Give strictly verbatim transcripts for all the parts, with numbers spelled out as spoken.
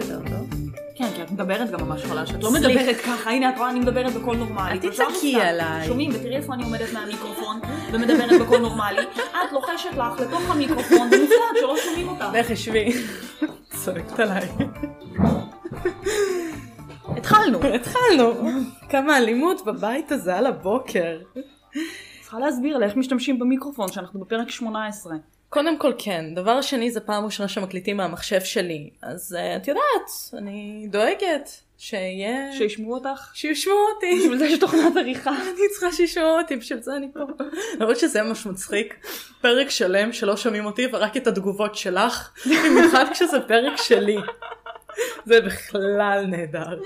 יותר טוב. כן, כי את מדברת גם ממש חלש, את לא מדברת ככה, הנה את רואה, אני מדברת בקול נורמלי. את תצעקי עליי. שומעים, ותראי איפה אני עומדת מהמיקרופון ומדברת בקול נורמלי. את לוחשת לך לתוך המיקרופון ומופלעת שלא שומעים אותה. לך שבי, צועקת עליי. התחלנו. התחלנו. כמה אלימות בבית הזה על הבוקר. צריכה להסביר לה איך משתמשים במיקרופון שאנחנו בפרק שמונה עשרה. קודם כל כן, דבר שני זה פעם ראשונה שמקליטים מהמחשב שלי, אז uh, את יודעת, אני דואגת שיהיה... שישמעו אותך? שישמעו אותי. בשביל זה שתוכנת עריכה. אני צריכה שישמעו אותי, בשביל זה אני פה. למרות שזה ממש מצחיק, פרק שלם שלא שומעים אותי ורק את התגובות שלך, במיוחד כשזה פרק שלי. זה בכלל נהדר.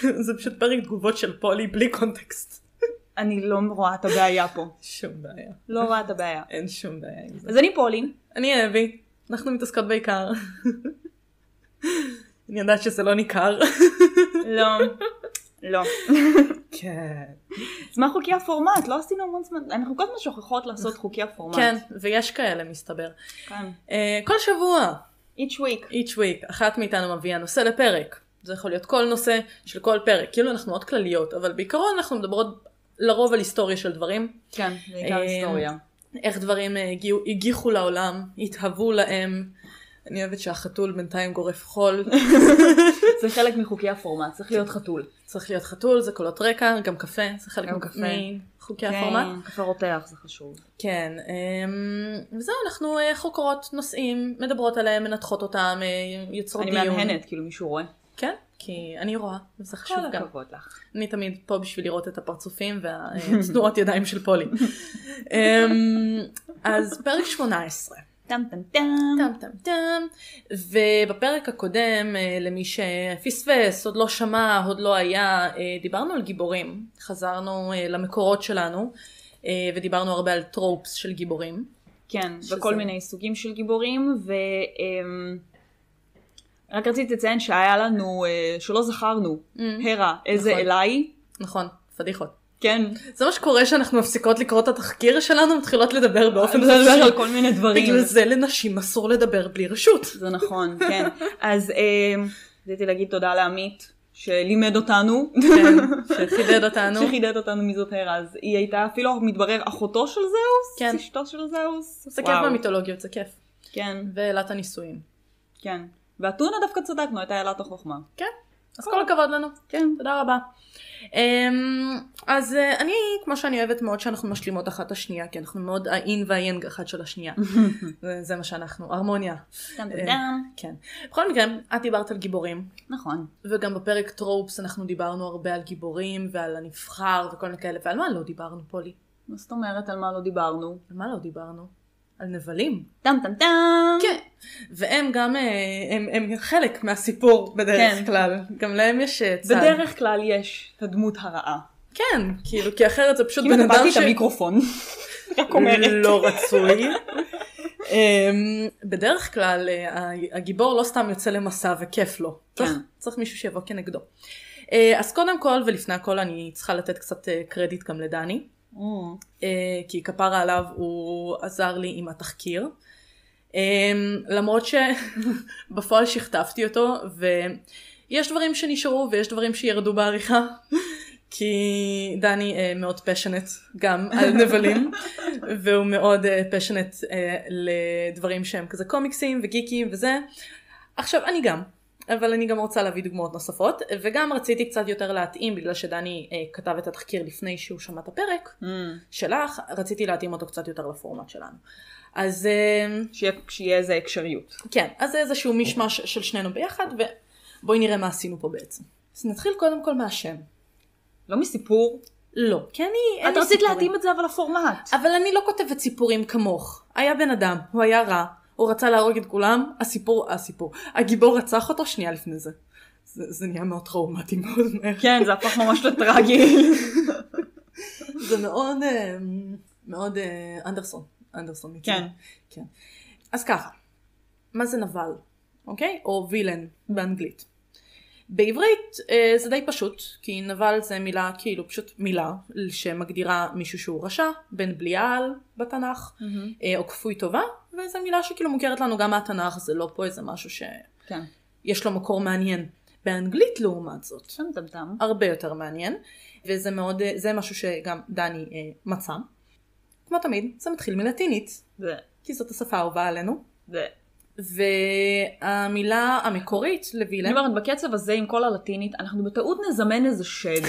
זה פשוט פרק תגובות של פולי בלי קונטקסט. אני לא רואה את הבעיה פה. שום בעיה. לא רואה את הבעיה. אין שום בעיה עם זה. אז אני פולין. אני אבי. אנחנו מתעסקות בעיקר. אני יודעת שזה לא ניכר. לא. לא. כן. אז מה חוקי הפורמט? לא עשינו המון זמן. אנחנו כל הזמן שוכחות לעשות חוקי הפורמט. כן, ויש כאלה מסתבר. כן. כל שבוע. Each week. Each week. אחת מאיתנו מביאה נושא לפרק. זה יכול להיות כל נושא של כל פרק. כאילו אנחנו מאוד כלליות, אבל בעיקרון אנחנו מדברות... לרוב על היסטוריה של דברים. כן, בעיקר היסטוריה. איך דברים הגיחו לעולם, התהוו להם. אני אוהבת שהחתול בינתיים גורף חול. זה חלק מחוקי הפורמט, צריך להיות חתול. צריך להיות חתול, זה קולות רקע, גם קפה, זה חלק מחוקי הפורמט. כן, קפה רותח, זה חשוב. כן, וזהו, אנחנו חוקרות נושאים, מדברות עליהם, מנתחות אותם, יוצרות דיון. אני מהנהנת, כאילו מישהו רואה. כן? כי אני רואה, וזה חשוב גם. כל הכבוד לך. אני תמיד פה בשביל לראות את הפרצופים והצנועות ידיים של פולי. אז פרק שמונה עשרה. טם טם טם. טם טם טם. ובפרק הקודם, למי שפספס, עוד לא שמע, עוד לא היה, דיברנו על גיבורים. חזרנו למקורות שלנו, ודיברנו הרבה על טרופס של גיבורים. כן, וכל מיני סוגים של גיבורים, ו... רק רציתי לציין שהיה לנו, שלא זכרנו, הרה, איזה אליי. נכון, פדיחות. כן. זה מה שקורה שאנחנו מפסיקות לקרוא את התחקיר שלנו, מתחילות לדבר באופן לדבר על כל מיני דברים. בגלל זה לנשים אסור לדבר בלי רשות. זה נכון, כן. אז רציתי להגיד תודה לעמית, שלימד אותנו. כן, שחידד אותנו. שחידד אותנו מזאת הרה. אז היא הייתה אפילו, מתברר, אחותו של זאוס? כן. אשתו של זאוס? זה כיף במיתולוגיות, זה כיף. כן. ואלת הניסויים. כן. והטונה דווקא צדקנו, הייתה ילת החוכמה. כן, אז כל הכבוד לנו. כן, תודה רבה. אז אני, כמו שאני אוהבת מאוד שאנחנו משלימות אחת את השנייה, כי אנחנו מאוד העין והיין אחת של השנייה. זה מה שאנחנו, הרמוניה. דם דם. כן. בכל מקרה, את דיברת על גיבורים. נכון. וגם בפרק טרופס אנחנו דיברנו הרבה על גיבורים ועל הנבחר וכל מיני כאלה. ועל מה לא דיברנו, פולי? מה זאת אומרת על מה לא דיברנו? על מה לא דיברנו? על נבלים. טם טם טם. כן. והם גם, הם, הם חלק מהסיפור בדרך כן. כלל. גם להם יש צד. בדרך כלל יש את הדמות הרעה. כן, כאילו, כי אחרת זה פשוט בן אדם ש... כאילו, נבלתי את המיקרופון. רק אומרת. לא רצוי. בדרך כלל, הגיבור לא סתם יוצא למסע וכיף לו. צריך, צריך מישהו שיבוא כנגדו. אז קודם כל, ולפני הכל, אני צריכה לתת קצת קרדיט גם לדני. כי כפרה עליו הוא עזר לי עם התחקיר, למרות שבפועל שכתבתי אותו, ויש דברים שנשארו ויש דברים שירדו בעריכה, כי דני מאוד פשנט גם על נבלים, והוא מאוד פשנט לדברים שהם כזה קומיקסים וגיקים וזה. עכשיו אני גם, אבל אני גם רוצה להביא דוגמאות נוספות, וגם רציתי קצת יותר להתאים, בגלל שדני אה, כתב את התחקיר לפני שהוא שמע את הפרק mm. שלך, רציתי להתאים אותו קצת יותר לפורמט שלנו. אז... אה, שיהיה, שיהיה איזה הקשריות. כן, אז זה איזשהו משמש של שנינו ביחד, ובואי נראה מה עשינו פה בעצם. אז נתחיל קודם כל מהשם. לא מסיפור? לא. כי אני... את רצית להתאים את זה אבל לפורמט. אבל אני לא כותבת סיפורים כמוך. היה בן אדם, הוא היה רע. הוא רצה להרוג את כולם, הסיפור, הסיפור. הגיבור רצח אותו שנייה לפני זה. זה, זה נהיה מאוד טראומטי מאוד מהר. כן, זה הפך ממש לטרגי. זה מאוד, מאוד אנדרסון. אנדרסון. כן. כן. אז ככה, מה זה נבל, אוקיי? או וילן באנגלית. בעברית זה די פשוט, כי נבל זה מילה, כאילו פשוט מילה, שמגדירה מישהו שהוא רשע, בן בליעל בתנ"ך, או כפוי טובה, וזו מילה שכאילו מוכרת לנו גם מהתנ"ך, זה לא פה איזה משהו ש... כן. יש לו מקור מעניין. באנגלית לעומת זאת. שם דמדם. הרבה יותר מעניין. וזה מאוד, זה משהו שגם דני אה, מצא. כמו תמיד, זה מתחיל מלטינית. זה. כי זאת השפה האהובה עלינו. זה. והמילה המקורית לווילן. אני אומרת, בקצב הזה עם כל הלטינית, אנחנו בטעות נזמן איזה שד.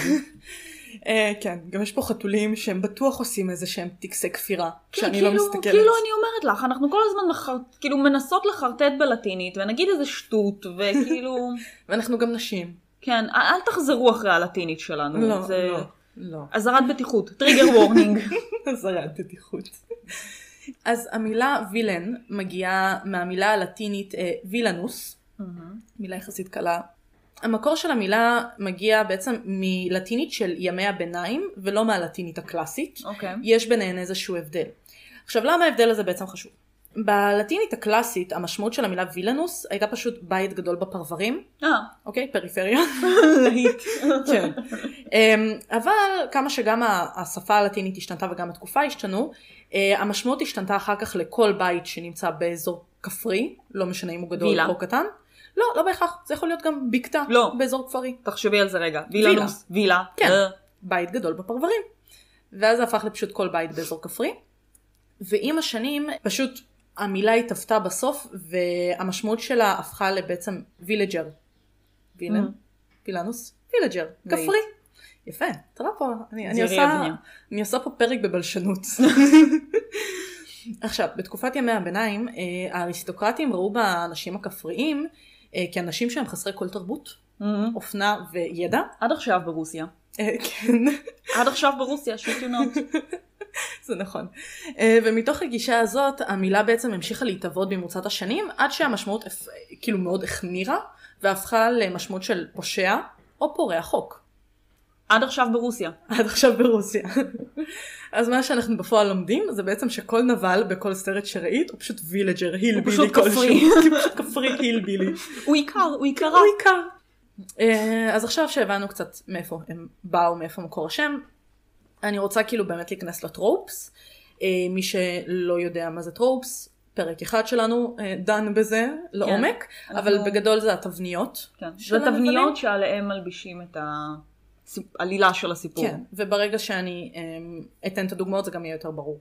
כן, גם יש פה חתולים שהם בטוח עושים איזה שהם טקסי כפירה, כשאני לא מסתכלת. כאילו אני אומרת לך, אנחנו כל הזמן כאילו מנסות לחרטט בלטינית, ונגיד איזה שטות, וכאילו... ואנחנו גם נשים. כן, אל תחזרו אחרי הלטינית שלנו. לא, לא, לא. אזהרת בטיחות, טריגר וורנינג. אזהרת בטיחות. אז המילה וילן מגיעה מהמילה הלטינית וילנוס, מילה יחסית קלה. המקור של המילה מגיע בעצם מלטינית של ימי הביניים, ולא מהלטינית הקלאסית. Okay. יש ביניהן איזשהו הבדל. עכשיו, למה ההבדל הזה בעצם חשוב? בלטינית הקלאסית, המשמעות של המילה וילנוס הייתה פשוט בית גדול בפרברים. אה. Oh. אוקיי, okay, פריפריה. להיט. כן. אבל כמה שגם השפה הלטינית השתנתה וגם התקופה השתנו, המשמעות השתנתה אחר כך לכל בית שנמצא באזור כפרי, לא משנה אם הוא גדול או קטן. לא, לא בהכרח, זה יכול להיות גם בקטע לא. באזור כפרי. תחשבי על זה רגע. וילנוס, וילה. כן, uh. בית גדול בפרברים. ואז זה הפך לפשוט כל בית באזור כפרי. ועם השנים, פשוט המילה התאפתה בסוף, והמשמעות שלה הפכה לבעצם וילג'ר. וילן, mm-hmm. וילנוס, וילג'ר, כפרי. יפה, תראה פה, אני, אני, עושה, אני עושה פה פרק בבלשנות. עכשיו, בתקופת ימי הביניים, האריסטוקרטים ראו באנשים הכפריים, כי אנשים שהם חסרי כל תרבות, mm-hmm. אופנה וידע. עד עכשיו ברוסיה. כן. עד עכשיו ברוסיה, שיטיונות. זה נכון. ומתוך הגישה הזאת, המילה בעצם המשיכה להתעבוד במרוצת השנים, עד שהמשמעות כאילו מאוד החמירה, והפכה למשמעות של פושע או פורע חוק. עד עכשיו ברוסיה. עד עכשיו ברוסיה. אז מה שאנחנו בפועל לומדים, זה בעצם שכל נבל בכל סרט שראית, הוא פשוט וילג'ר, הילבילי כלשהו. הוא פשוט כפרי, הילבילי. הוא עיקר, הוא עיקרה. הוא עיקר. אז עכשיו שהבנו קצת מאיפה הם באו, מאיפה מקור השם, אני רוצה כאילו באמת להיכנס לטרופס. מי שלא יודע מה זה טרופס, פרק אחד שלנו דן בזה לעומק, אבל בגדול זה התבניות. זה התבניות שעליהם מלבישים את ה... עלילה של הסיפור. כן, וברגע שאני אמ, אתן את הדוגמאות זה גם יהיה יותר ברור.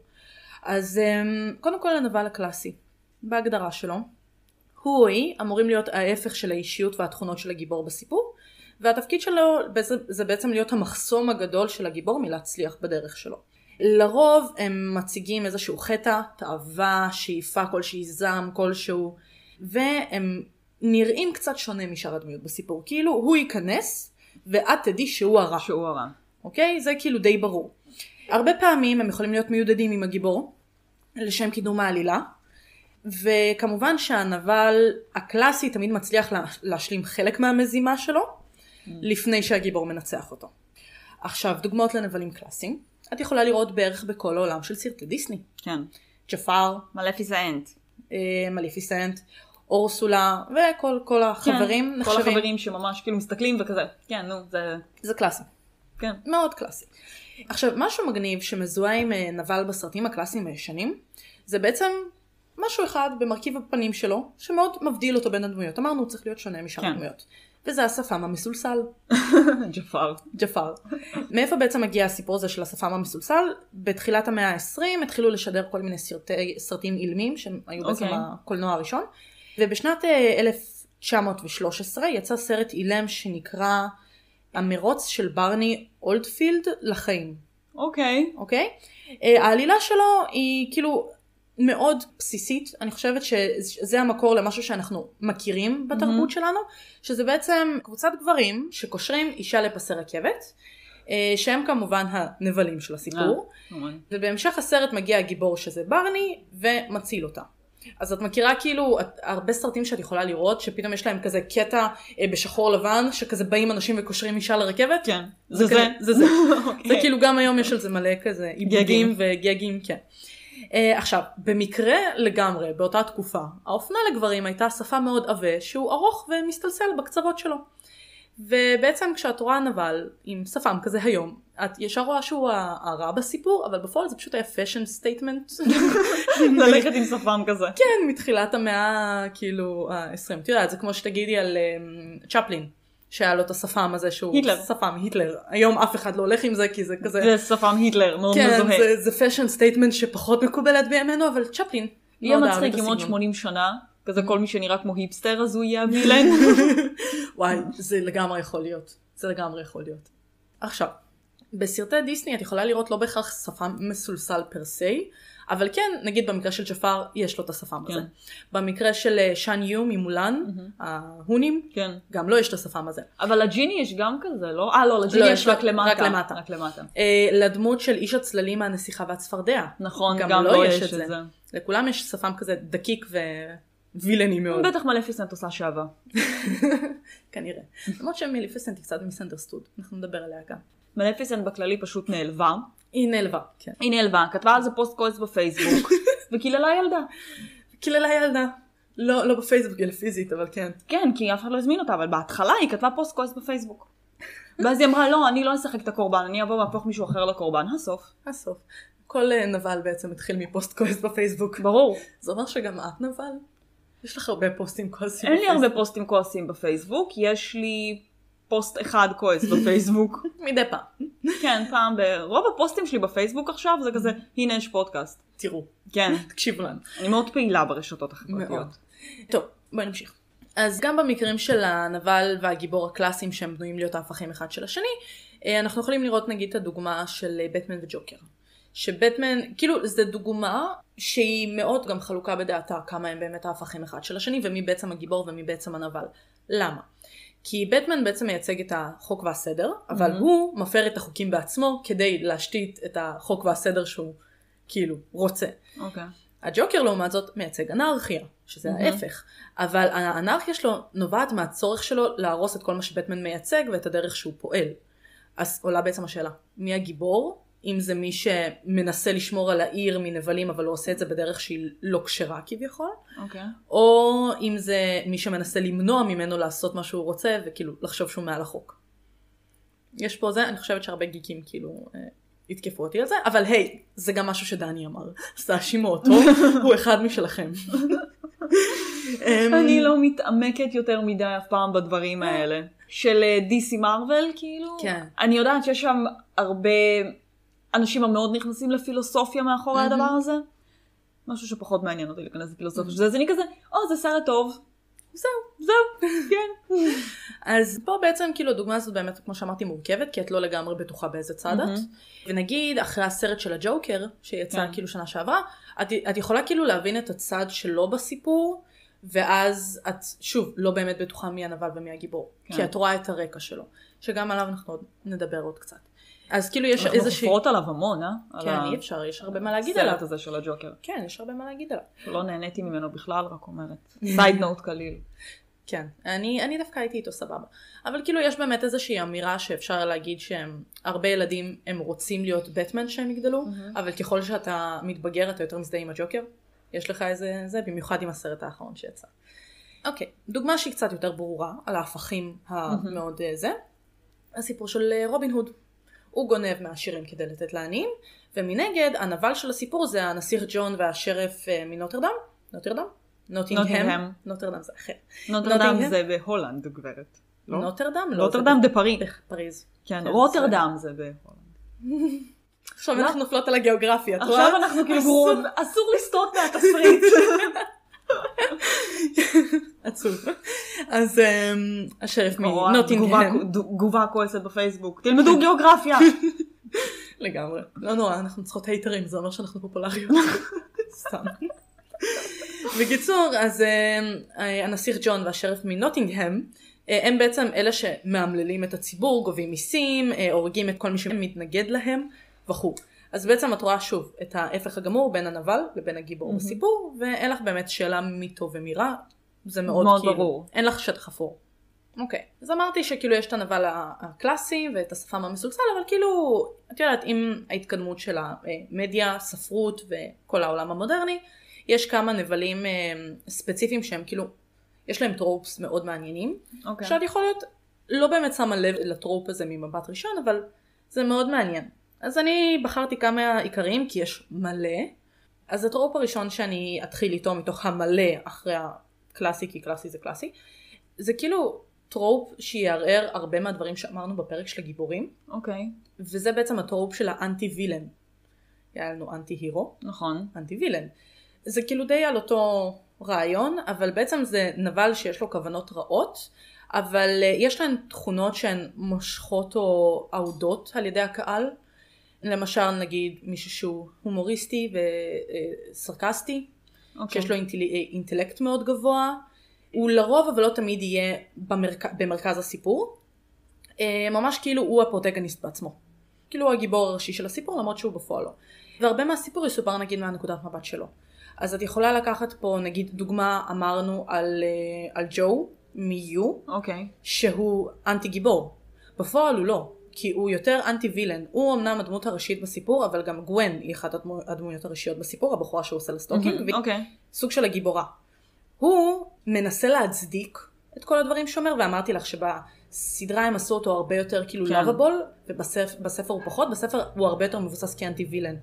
אז אמ, קודם כל הנבל הקלאסי, בהגדרה שלו, הוא או היא אמורים להיות ההפך של האישיות והתכונות של הגיבור בסיפור, והתפקיד שלו זה, זה בעצם להיות המחסום הגדול של הגיבור מלהצליח בדרך שלו. לרוב הם מציגים איזשהו חטא, תאווה, שאיפה כלשהי, זעם כלשהו, והם נראים קצת שונה משאר הדמיות בסיפור. כאילו הוא ייכנס... ואת תדעי שהוא הרע. שהוא הרע. אוקיי? זה כאילו די ברור. הרבה פעמים הם יכולים להיות מיודדים עם הגיבור, לשם קידום העלילה, וכמובן שהנבל הקלאסי תמיד מצליח לה, להשלים חלק מהמזימה שלו, mm. לפני שהגיבור מנצח אותו. עכשיו, דוגמאות לנבלים קלאסיים, את יכולה לראות בערך בכל העולם של סרטי דיסני. כן. ג'פר. מלפיסנט. אה, מלפיסנט. אורסולה, וכל כל החברים נחשבים. כן, כל החברים שממש כאילו מסתכלים וכזה. כן, נו, זה... זה קלאסי. כן. מאוד קלאסי. עכשיו, משהו מגניב שמזוהה עם נבל בסרטים הקלאסיים הישנים, זה בעצם משהו אחד במרכיב הפנים שלו, שמאוד מבדיל אותו בין הדמויות. אמרנו, צריך להיות שונה משאר הדמויות. וזה השפם המסולסל. ג'פר. ג'פר. מאיפה בעצם מגיע הסיפור הזה של השפם המסולסל? בתחילת המאה ה-עשרים התחילו לשדר כל מיני סרטי, סרטים אילמים, שהיו בעצם הקולנוע הראשון. ובשנת אלף תשע מאות ושלוש עשרה יצא סרט אילם שנקרא המרוץ של ברני אולדפילד לחיים. אוקיי. אוקיי? העלילה שלו היא כאילו מאוד בסיסית. אני חושבת שזה המקור למשהו שאנחנו מכירים בתרבות mm-hmm. שלנו, שזה בעצם קבוצת גברים שקושרים אישה לפסי רכבת, שהם כמובן הנבלים של הסיפור. Yeah. ובהמשך הסרט מגיע הגיבור שזה ברני ומציל אותה. אז את מכירה כאילו הרבה סרטים שאת יכולה לראות שפתאום יש להם כזה קטע בשחור לבן שכזה באים אנשים וקושרים אישה לרכבת. כן, זה זה. זה זה. זה כאילו גם היום יש על זה מלא כזה עיבודים וגגים, כן. עכשיו, במקרה לגמרי, באותה תקופה, האופנה לגברים הייתה שפה מאוד עבה שהוא ארוך ומסתלסל בקצוות שלו. ובעצם כשאת רואה נבל עם שפם כזה היום, את ישר רואה שהוא הרע בסיפור, אבל בפועל זה פשוט היה פשן סטייטמנט. ללכת עם שפם כזה. כן, מתחילת המאה, כאילו, ה-עשרים. אתה יודעת, זה כמו שתגידי על צ'פלין, שהיה לו את השפם הזה שהוא... היטלר. שפם, היטלר. היום אף אחד לא הולך עם זה, כי זה כזה... זה שפם היטלר, מאוד מזוהה. כן, זה פשן סטייטמנט שפחות מקובלת בימינו, אבל צ'פלין... יהיה מצחיק עם עוד שמונים שנה. כזה כל מי שנראה כמו היפסטר, אז הוא יהיה מילן. וואי, זה לגמרי יכול להיות. זה לגמרי יכול להיות. עכשיו, בסרטי דיסני את יכולה לראות לא בהכרח שפם מסולסל פרסי, אבל כן, נגיד במקרה של ג'פר, יש לו את השפם הזה. במקרה של שאן יו ממולן, ההונים, גם לא יש את השפם הזה. אבל לג'יני יש גם כזה, לא? אה, לא, לג'יני יש רק למטה. רק למטה. לדמות של איש הצללים מהנסיכה והצפרדע. נכון, גם לא יש את זה. לכולם יש שפם כזה דקיק ו... וילני מאוד. בטח מלפיסנט עושה שעבה. כנראה. למרות שמלפיסנט היא קצת מיסאנדרסטוד. אנחנו נדבר עליה גם. מלפיסנט בכללי פשוט נעלבה. היא נעלבה, כן. היא נעלבה. כתבה על זה פוסט כועס בפייסבוק. וכיללה ילדה. וכיללה ילדה. לא בפייסבוק, אלא פיזית, אבל כן. כן, כי אף אחד לא הזמין אותה, אבל בהתחלה היא כתבה פוסט כועס בפייסבוק. ואז היא אמרה, לא, אני לא אשחק את הקורבן, אני אבוא ואפוך מישהו אחר לקורבן. הסוף. הסוף. כל נבל בעצם התחיל מפוסט כועס בפייסבוק. ברור. זה אומר שגם את נבל? יש לך הרבה פוסטים כועסים בפייסבוק. אין לי הרבה פוסטים כועסים בפייסבוק, יש לי פוסט אחד כועס בפייסבוק. מדי פעם. כן, פעם ברוב הפוסטים שלי בפייסבוק עכשיו, זה כזה, הנה יש פודקאסט. תראו. כן. תקשיבו לנו. אני מאוד פעילה ברשתות החברתיות. טוב, בואי נמשיך. אז גם במקרים של הנבל והגיבור הקלאסיים, שהם בנויים להיות ההפכים אחד של השני, אנחנו יכולים לראות נגיד את הדוגמה של בטמן וג'וקר. שבטמן, כאילו, זו דוגמה שהיא מאוד גם חלוקה בדעתה כמה הם באמת ההפכים אחד של השני, ומי בעצם הגיבור ומי בעצם הנבל. למה? כי בטמן בעצם מייצג את החוק והסדר, אבל mm-hmm. הוא מפר את החוקים בעצמו כדי להשתית את החוק והסדר שהוא כאילו רוצה. אוקיי. Okay. הג'וקר לעומת זאת מייצג אנרכיה, שזה mm-hmm. ההפך, אבל האנרכיה שלו נובעת מהצורך שלו להרוס את כל מה שבטמן מייצג ואת הדרך שהוא פועל. אז עולה בעצם השאלה, מי הגיבור? אם זה מי שמנסה לשמור על העיר מנבלים, אבל הוא עושה את זה בדרך שהיא לא קשרה כביכול. אוקיי. או אם זה מי שמנסה למנוע ממנו לעשות מה שהוא רוצה, וכאילו לחשוב שהוא מעל החוק. יש פה זה, אני חושבת שהרבה גיקים כאילו התקפו אותי על זה, אבל היי, זה גם משהו שדני אמר. אז תאשימו אותו, הוא אחד משלכם. אני לא מתעמקת יותר מדי אף פעם בדברים האלה. של די סי מרוול, כאילו. כן. אני יודעת שיש שם הרבה... אנשים המאוד נכנסים לפילוסופיה מאחורי הדבר הזה. משהו שפחות מעניין אותי להיכנס לפילוסופיה. שזה אני כזה, או, זה שר הטוב. זהו, זהו, כן. אז פה בעצם, כאילו, הדוגמה הזאת באמת, כמו שאמרתי, מורכבת, כי את לא לגמרי בטוחה באיזה צד את. ונגיד, אחרי הסרט של הג'וקר, שיצא כאילו שנה שעברה, את יכולה כאילו להבין את הצד שלו בסיפור, ואז את, שוב, לא באמת בטוחה מי הנבל ומי הגיבור. כי את רואה את הרקע שלו. שגם עליו אנחנו נדבר עוד קצת. אז כאילו יש איזושהי... אנחנו חופרות עליו המון, אה? כן, אי אפשר, יש הרבה מה להגיד עליו. הסרט הזה של הג'וקר. כן, יש הרבה מה להגיד עליו. לא נהניתי ממנו בכלל, רק אומרת. סייד נוט קליל. כן, אני דווקא הייתי איתו סבבה. אבל כאילו יש באמת איזושהי אמירה שאפשר להגיד שהם... הרבה ילדים הם רוצים להיות בטמן שהם יגדלו, אבל ככל שאתה מתבגר אתה יותר מזדהה עם הג'וקר. יש לך איזה זה, במיוחד עם הסרט האחרון שיצא. אוקיי, דוגמה שהיא קצת יותר ברורה על ההפכים המאוד זה. הסיפור של רובין הוד. הוא גונב מהעשירים כדי לתת לעניים, ומנגד הנבל של הסיפור זה הנסיך ג'ון והשרף מנוטרדם, נוטרדם? נוטינגהם, נוטרדם זה אחר. נוטרדם זה בהולנד גברת. נוטרדם? נוטרדם דה פריז. כן, רוטרדם זה בהולנד. עכשיו אנחנו נופלות על הגיאוגרפיה, את רואה? עכשיו אנחנו כאילו אסור לסטות מהתסריט. עצוב. אז השריף מנוטינגהם. תגובה כועסת בפייסבוק. תלמדו גיאוגרפיה. לגמרי. לא נורא, אנחנו צריכות הייטרים, זה אומר שאנחנו פופולריות. סתם. בקיצור, אז הנסיך ג'ון והשריף מנוטינגהם, הם בעצם אלה שמאמללים את הציבור, גובים מיסים, הורגים את כל מי שמתנגד להם וכו'. אז בעצם את רואה שוב את ההפך הגמור בין הנבל לבין הגיבור בסיפור, ואין לך באמת שאלה מי טוב ומי רע, זה מאוד כאילו, ברור. אין לך שד חפור. אוקיי, אז אמרתי שכאילו יש את הנבל הקלאסי ואת השפם המסולסל, אבל כאילו, את יודעת, עם ההתקדמות של המדיה, ספרות וכל העולם המודרני, יש כמה נבלים ספציפיים שהם כאילו, יש להם טרופס מאוד מעניינים, אוקיי. שעוד יכול להיות... לא באמת שמה לב לטרופ הזה ממבט ראשון, אבל זה מאוד מעניין. אז אני בחרתי כמה עיקריים, כי יש מלא. אז הטרופ הראשון שאני אתחיל איתו מתוך המלא אחרי הקלאסי, כי קלאסי זה קלאסי, זה כאילו טרופ שיערער הרבה מהדברים שאמרנו בפרק של הגיבורים. אוקיי. וזה בעצם הטרופ של האנטי וילן. היה לנו אנטי הירו. נכון. אנטי וילן. זה כאילו די על אותו רעיון, אבל בעצם זה נבל שיש לו כוונות רעות, אבל יש להן תכונות שהן מושכות או עודות על ידי הקהל. למשל נגיד מישהו שהוא הומוריסטי וסרקסטי, okay. שיש לו אינטל... אינטלקט מאוד גבוה, הוא לרוב אבל לא תמיד יהיה במרכ... במרכז הסיפור, ממש כאילו הוא הפרוטגניסט בעצמו, כאילו הוא הגיבור הראשי של הסיפור למרות שהוא בפועל לא. והרבה מהסיפור יסופר נגיד מהנקודת מבט שלו. אז את יכולה לקחת פה נגיד דוגמה אמרנו על, על ג'ו מיו, okay. שהוא אנטי גיבור, בפועל הוא לא. כי הוא יותר אנטי וילן, הוא אמנם הדמות הראשית בסיפור, אבל גם גוון היא אחת הדמו, הדמויות הראשיות בסיפור, הבחורה שהוא עושה לסטוקינג, mm-hmm, okay. סוג של הגיבורה. הוא מנסה להצדיק את כל הדברים שאומר, ואמרתי לך שבסדרה הם עשו אותו הרבה יותר כאילו כן. לבבול, ובספר הוא פחות, בספר הוא הרבה יותר מבוסס כאנטי וילן.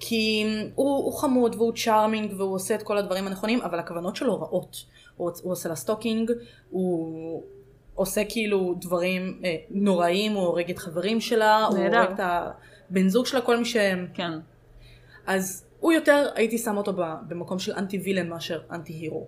כי הוא, הוא חמוד והוא צ'ארמינג והוא עושה את כל הדברים הנכונים, אבל הכוונות שלו רעות. הוא, הוא עושה לסטוקינג, הוא... עושה כאילו דברים אה, נוראים, הוא הורג את חברים שלה, הוא הורג את הבן זוג שלה, כל מי שהם. כן. אז הוא יותר, הייתי שם אותו במקום של אנטי וילן מאשר אנטי הירו.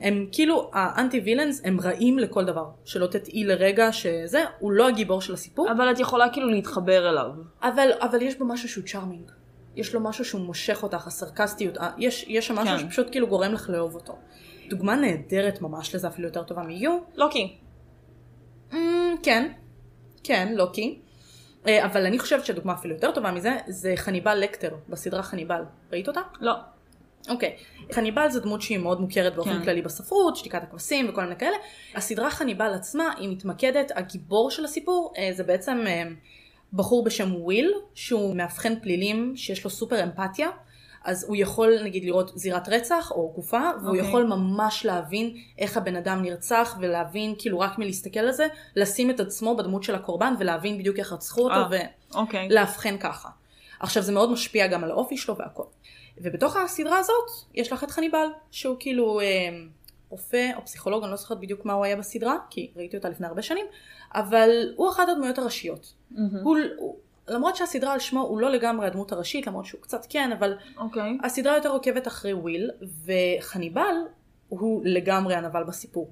הם כאילו, האנטי וילנס הם רעים לכל דבר, שלא תתאי לרגע שזה, הוא לא הגיבור של הסיפור. אבל את יכולה כאילו להתחבר אליו. אבל, אבל יש בו משהו שהוא צ'ארמינג. יש לו משהו שהוא מושך אותך, הסרקסטיות, יש, יש שם משהו כן. שפשוט כאילו גורם לך לאהוב אותו. דוגמה נהדרת ממש לזה, אפילו יותר טובה מיו. לוקי. כן, כן, לוקי. אבל אני חושבת שהדוגמה אפילו יותר טובה מזה, זה חניבל לקטר, בסדרה חניבל. ראית אותה? לא. אוקיי. חניבל זו דמות שהיא מאוד מוכרת באופן כללי בספרות, שתיקת הכבשים וכל מיני כאלה. הסדרה חניבל עצמה, היא מתמקדת, הגיבור של הסיפור, זה בעצם בחור בשם וויל, שהוא מאבחן פלילים שיש לו סופר אמפתיה, אז הוא יכול נגיד לראות זירת רצח או גופה, והוא okay. יכול ממש להבין איך הבן אדם נרצח, ולהבין כאילו רק מלהסתכל על זה, לשים את עצמו בדמות של הקורבן, ולהבין בדיוק איך רצחו אותו, ah, ולהבחן okay. ככה. עכשיו זה מאוד משפיע גם על האופי שלו והכל. ובתוך הסדרה הזאת, יש לך את חניבל, שהוא כאילו אה, רופא או פסיכולוג, אני לא זוכרת בדיוק מה הוא היה בסדרה, כי ראיתי אותה לפני הרבה שנים, אבל הוא אחת הדמויות הראשיות. Mm-hmm. הוא... הוא למרות שהסדרה על שמו הוא לא לגמרי הדמות הראשית, למרות שהוא קצת כן, אבל okay. הסדרה יותר עוקבת אחרי וויל, וחניבל הוא לגמרי הנבל בסיפור.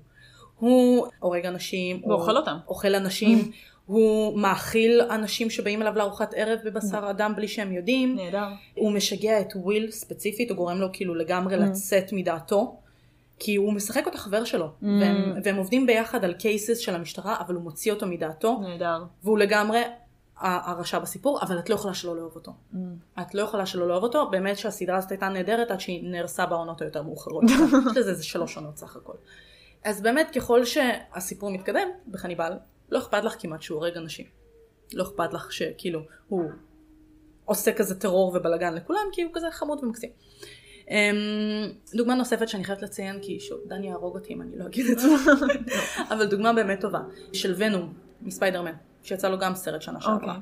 הוא הורג אנשים, הוא אוכל אותם. אוכל אנשים, הוא מאכיל אנשים שבאים אליו לארוחת ערב בבשר אדם בלי שהם יודעים. נהדר. הוא משגע את וויל ספציפית, הוא גורם לו כאילו לגמרי לצאת מדעתו, כי הוא משחק אותה חבר שלו, mm. והם, והם עובדים ביחד על קייסס של המשטרה, אבל הוא מוציא אותו מדעתו. נהדר. והוא לגמרי... הרשע בסיפור, אבל את לא יכולה שלא לאהוב אותו. Mm. את לא יכולה שלא לאהוב אותו, באמת שהסדרה הזאת הייתה נהדרת, עד שהיא נהרסה בעונות היותר מאוחרות. יש לזה איזה שלוש עונות סך הכל. אז באמת, ככל שהסיפור מתקדם, בחניבל, לא אכפת לך כמעט שהוא הורג אנשים. לא אכפת לך שכאילו, הוא עושה כזה טרור ובלגן לכולם, כי הוא כזה חמוד ומקסים. דוגמה נוספת שאני חייבת לציין, כי שדני יהרוג אותי אם אני לא אגיד את זה. אבל דוגמה באמת טובה, של ונום, מספיידרמן. שיצא לו גם סרט שנה שעברה.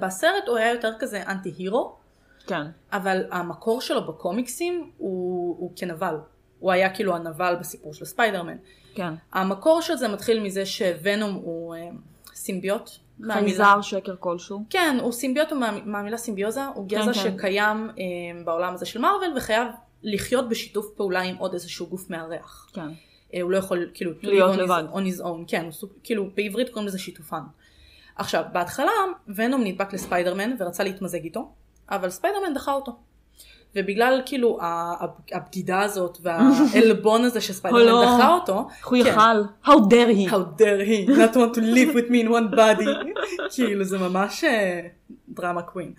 בסרט הוא היה יותר כזה אנטי-הירו, אבל המקור שלו בקומיקסים הוא כנבל. הוא היה כאילו הנבל בסיפור של ספיידרמן. המקור של זה מתחיל מזה שוונום הוא סימביוט. חייזר שקר כלשהו. כן, הוא סימביוט, הוא מהמילה סימביוזה, הוא גזע שקיים בעולם הזה של מארוול, וחייב לחיות בשיתוף פעולה עם עוד איזשהו גוף מארח. כן. הוא לא יכול, כאילו, להיות לבד. On his own, כן, כאילו, בעברית קוראים לזה שיתופן. עכשיו, בהתחלה, ונום נדבק לספיידרמן ורצה להתמזג איתו, אבל ספיידרמן דחה אותו. ובגלל, כאילו, הבגידה הזאת והאלבון הזה שספיידרמן דחה אותו, הוא יחל, how dare he? How dare he? Not want to live with me in one body. כאילו, זה ממש דרמה קווין.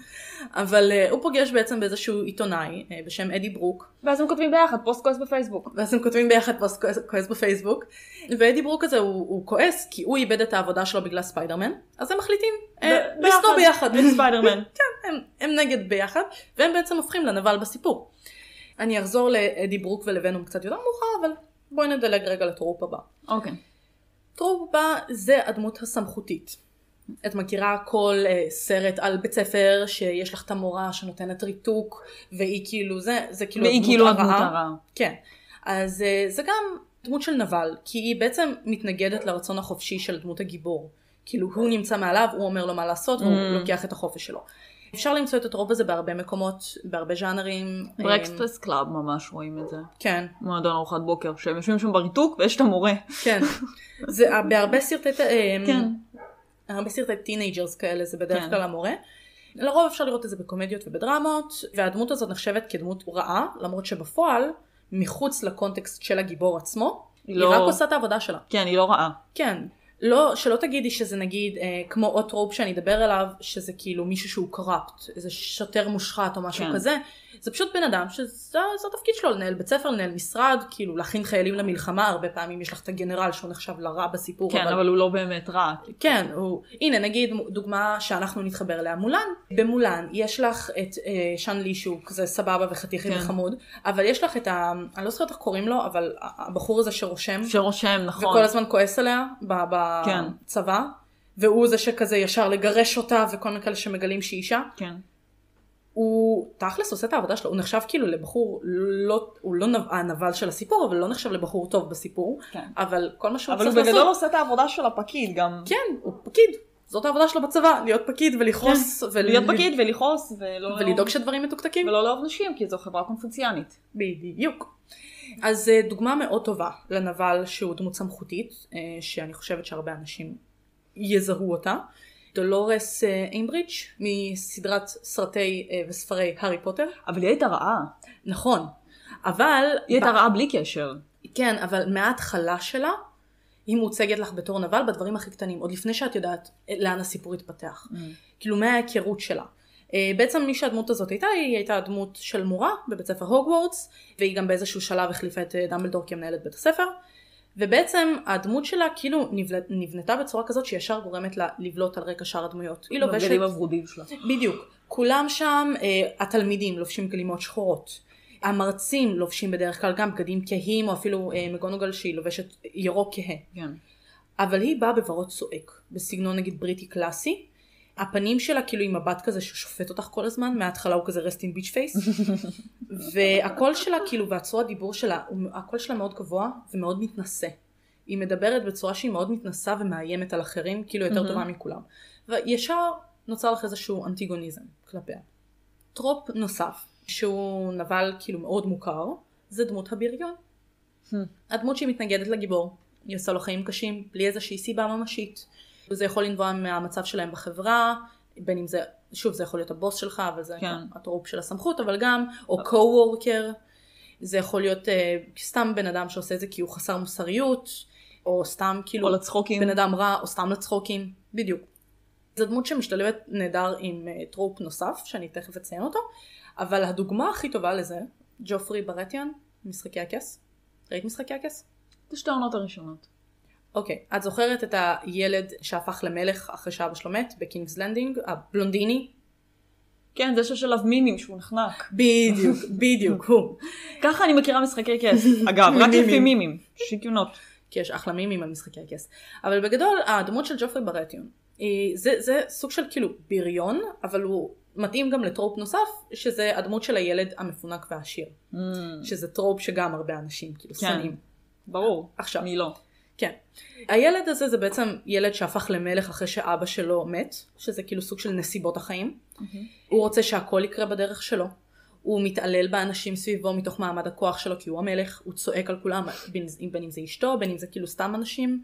אבל uh, הוא פוגש בעצם באיזשהו עיתונאי uh, בשם אדי ברוק. ואז הם כותבים ביחד פוסט כועס בפייסבוק. ואז הם כותבים ביחד פוסט כועס בפייסבוק. ואדי ברוק הזה הוא, הוא כועס כי הוא איבד את העבודה שלו בגלל ספיידרמן. אז הם מחליטים ב- uh, לסנוע ביחד. בספיידרמן. כן, הם, הם נגד ביחד. והם בעצם הופכים לנבל בסיפור. אני אחזור לאדי ברוק ולוונום קצת יותר מאוחר, אבל בואי נדלג רגע לטרופ הבא. אוקיי. Okay. טרופ הבא זה הדמות הסמכותית. את מכירה כל אה, סרט על בית ספר שיש לך את המורה שנותנת ריתוק והיא כאילו זה, זה כאילו והיא כאילו הדמות הרעה. כן. אז אה, זה גם דמות של נבל, כי היא בעצם מתנגדת לרצון החופשי של דמות הגיבור. כאילו הוא נמצא מעליו, הוא אומר לו מה לעשות, והוא mm. לוקח את החופש שלו. אפשר למצוא את הטרופ הזה בהרבה מקומות, בהרבה ז'אנרים. ברקספרס קלאב ממש רואים את זה. כן. מועדון ארוחת בוקר, שהם יושבים שם בריתוק ויש את המורה. כן. זה בהרבה סרטי... כן. הרבה סרטי טינאג'רס כאלה, זה בדרך כלל המורה. לרוב אפשר לראות את זה בקומדיות ובדרמות, והדמות הזאת נחשבת כדמות רעה, למרות שבפועל, מחוץ לקונטקסט של הגיבור עצמו, היא רק עושה את העבודה שלה. כן, היא לא רעה. כן. לא, שלא תגידי שזה נגיד, אה, כמו עוד טרופ שאני אדבר עליו, שזה כאילו מישהו שהוא קרפט, איזה שוטר מושחת או משהו כן. כזה. זה פשוט בן אדם שזה התפקיד שלו, לנהל בית ספר, לנהל משרד, כאילו להכין חיילים למלחמה, הרבה פעמים יש לך את הגנרל שהוא נחשב לרע בסיפור. כן, אבל, אבל הוא לא באמת רע. כן, הוא... הנה נגיד דוגמה שאנחנו נתחבר אליה, מולן. במולן יש לך את אה, שאן לי שהוא כזה סבבה וחתיכי כן. וחמוד, אבל יש לך את ה... אני לא זוכרת איך קוראים לו, אבל הבחור הזה שרושם. שרושם, נכון. וכל הזמן כועס עליה ב- בצבא, כן. והוא זה שכזה ישר לגרש אותה וכל מיני כאלה שמגלים שהיא אישה. כן. הוא תכלס עושה את העבודה שלו, הוא נחשב כאילו לבחור, לא, הוא לא הנבל של הסיפור, אבל לא נחשב לבחור טוב בסיפור, כן. אבל כל מה שהוא צריך לעשות... אבל הוא בגדול עושה את העבודה של הפקיד גם. כן, הוא פקיד, זאת העבודה שלו בצבא, להיות פקיד ולחוס. ול... להיות פקיד ולחוס ולא... ולדאוג שדברים מתוקתקים. ולא לאהוב נשים, כי זו חברה קונפוציאנית. בדיוק. אז דוגמה מאוד טובה לנבל שהוא דמות סמכותית, שאני חושבת שהרבה אנשים יזהו אותה. דולורס אימברידג' מסדרת סרטי וספרי הארי פוטר. אבל היא הייתה רעה. נכון. אבל... היא הייתה רעה בלי קשר. כן, אבל מההתחלה שלה, היא מוצגת לך בתור נבל בדברים הכי קטנים, עוד לפני שאת יודעת לאן הסיפור התפתח. כאילו מההיכרות שלה. בעצם מי שהדמות הזאת הייתה, היא הייתה הדמות של מורה בבית ספר הוגוורטס, והיא גם באיזשהו שלב החליפה את דמבלדור כמנהלת בית הספר. ובעצם הדמות שלה כאילו נבנתה בצורה כזאת שישר גורמת לה לבלוט על רקע שאר הדמויות. היא לובשת... גלים הברודים שלה. בדיוק. כולם שם, התלמידים לובשים גלימות שחורות. המרצים לובשים בדרך כלל גם בגדים כהים או אפילו מגונגל שהיא לובשת ירוק כהה. כן. אבל היא באה בברות צועק, בסגנון נגיד בריטי קלאסי. הפנים שלה כאילו עם מבט כזה ששופט אותך כל הזמן, מההתחלה הוא כזה רסטין ביץ' פייס, והקול שלה כאילו והצורה הדיבור שלה, הקול שלה מאוד גבוה ומאוד מתנסה. היא מדברת בצורה שהיא מאוד מתנסה ומאיימת על אחרים, כאילו יותר טובה מכולם. וישר נוצר לך איזשהו אנטיגוניזם כלפיה. טרופ נוסף, שהוא נבל כאילו מאוד מוכר, זה דמות הבריון. הדמות שהיא מתנגדת לגיבור, היא עושה לו חיים קשים, בלי איזושהי סיבה ממשית. וזה יכול לנבוע מהמצב שלהם בחברה, בין אם זה, שוב, זה יכול להיות הבוס שלך, אבל זה כן. הטרופ של הסמכות, אבל גם, או co-worker, זה יכול להיות אה, סתם בן אדם שעושה את זה כי הוא חסר מוסריות, או סתם כאילו, או לצחוקים. בן אדם רע, או סתם לצחוקים, בדיוק. זו דמות שמשתלבת נהדר עם אה, טרופ נוסף, שאני תכף אציין אותו, אבל הדוגמה הכי טובה לזה, ג'ופרי ברטיאן, משחקי הכס. ראית משחקי הכס? את שתי העונות הראשונות. אוקיי, okay, את זוכרת את הילד שהפך למלך אחרי שאבא שלו מת בקינגס לנדינג, הבלונדיני? כן, זה שיש עליו מימים שהוא נחנק. בדיוק, בדיוק, הוא. ככה אני מכירה משחקי כס, אגב, רק לפי מימים, שיקיונות. כי יש אחלה מימים על משחקי כס. אבל בגדול, הדמות של ג'ופרי ברטיון, זה, זה סוג של כאילו בריון, אבל הוא מתאים גם לטרופ נוסף, שזה הדמות של הילד המפונק והעשיר. שזה טרופ שגם הרבה אנשים כאילו שונאים. ברור, מי לא. כן. הילד הזה זה בעצם ילד שהפך למלך אחרי שאבא שלו מת, שזה כאילו סוג של נסיבות החיים. Mm-hmm. הוא רוצה שהכל יקרה בדרך שלו. הוא מתעלל באנשים סביבו מתוך מעמד הכוח שלו, כי הוא המלך, הוא צועק על כולם, בין, בין אם זה אשתו, בין אם זה כאילו סתם אנשים,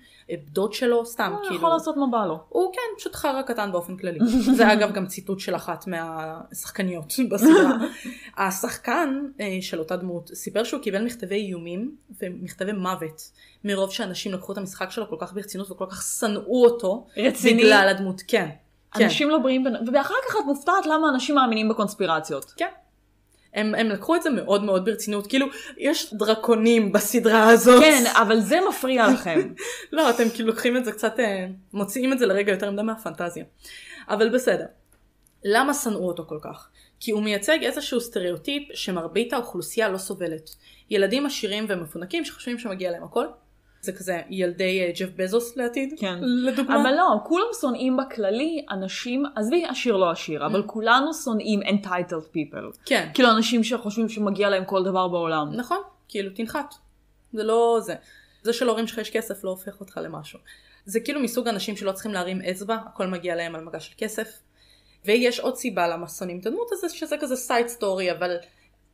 דוד שלו, סתם. הוא כאילו... יכול לעשות מה בא לו. הוא כן, פשוט חרה קטן באופן כללי. זה אגב גם ציטוט של אחת מהשחקניות בסדרה. השחקן של אותה דמות סיפר שהוא קיבל מכתבי איומים ומכתבי מוות, מרוב שאנשים לקחו את המשחק שלו כל כך ברצינות וכל כך שנאו אותו. רציני. בגלל הדמות, כן. אנשים כן. לא בריאים, בנ... ואחר כך את מופתעת למה אנשים מאמינים בקונספירציות. כן. הם, הם לקחו את זה מאוד מאוד ברצינות, כאילו, יש דרקונים בסדרה הזאת. כן, אבל זה מפריע לכם. לא, אתם כאילו לוקחים את זה קצת, מוציאים את זה לרגע יותר מדי מהפנטזיה. אבל בסדר. למה שנאו אותו כל כך? כי הוא מייצג איזשהו סטריאוטיפ שמרבית האוכלוסייה לא סובלת. ילדים עשירים ומפונקים שחושבים שמגיע להם הכל, זה כזה ילדי ג'ף בזוס לעתיד, כן. לדוגמה. אבל לא, כולם שונאים בכללי אנשים, עזבי עשיר לא עשיר, אבל כולנו שונאים entitled people. כן. כאילו אנשים שחושבים שמגיע להם כל דבר בעולם. נכון, כאילו תנחת. זה לא זה. זה שלהורים שלך יש כסף לא הופך אותך למשהו. זה כאילו מסוג אנשים שלא צריכים להרים אצבע, הכל מגיע להם על מגע של כסף. ויש עוד סיבה למה שונאים את הדמות הזה, שזה כזה סייד סטורי, אבל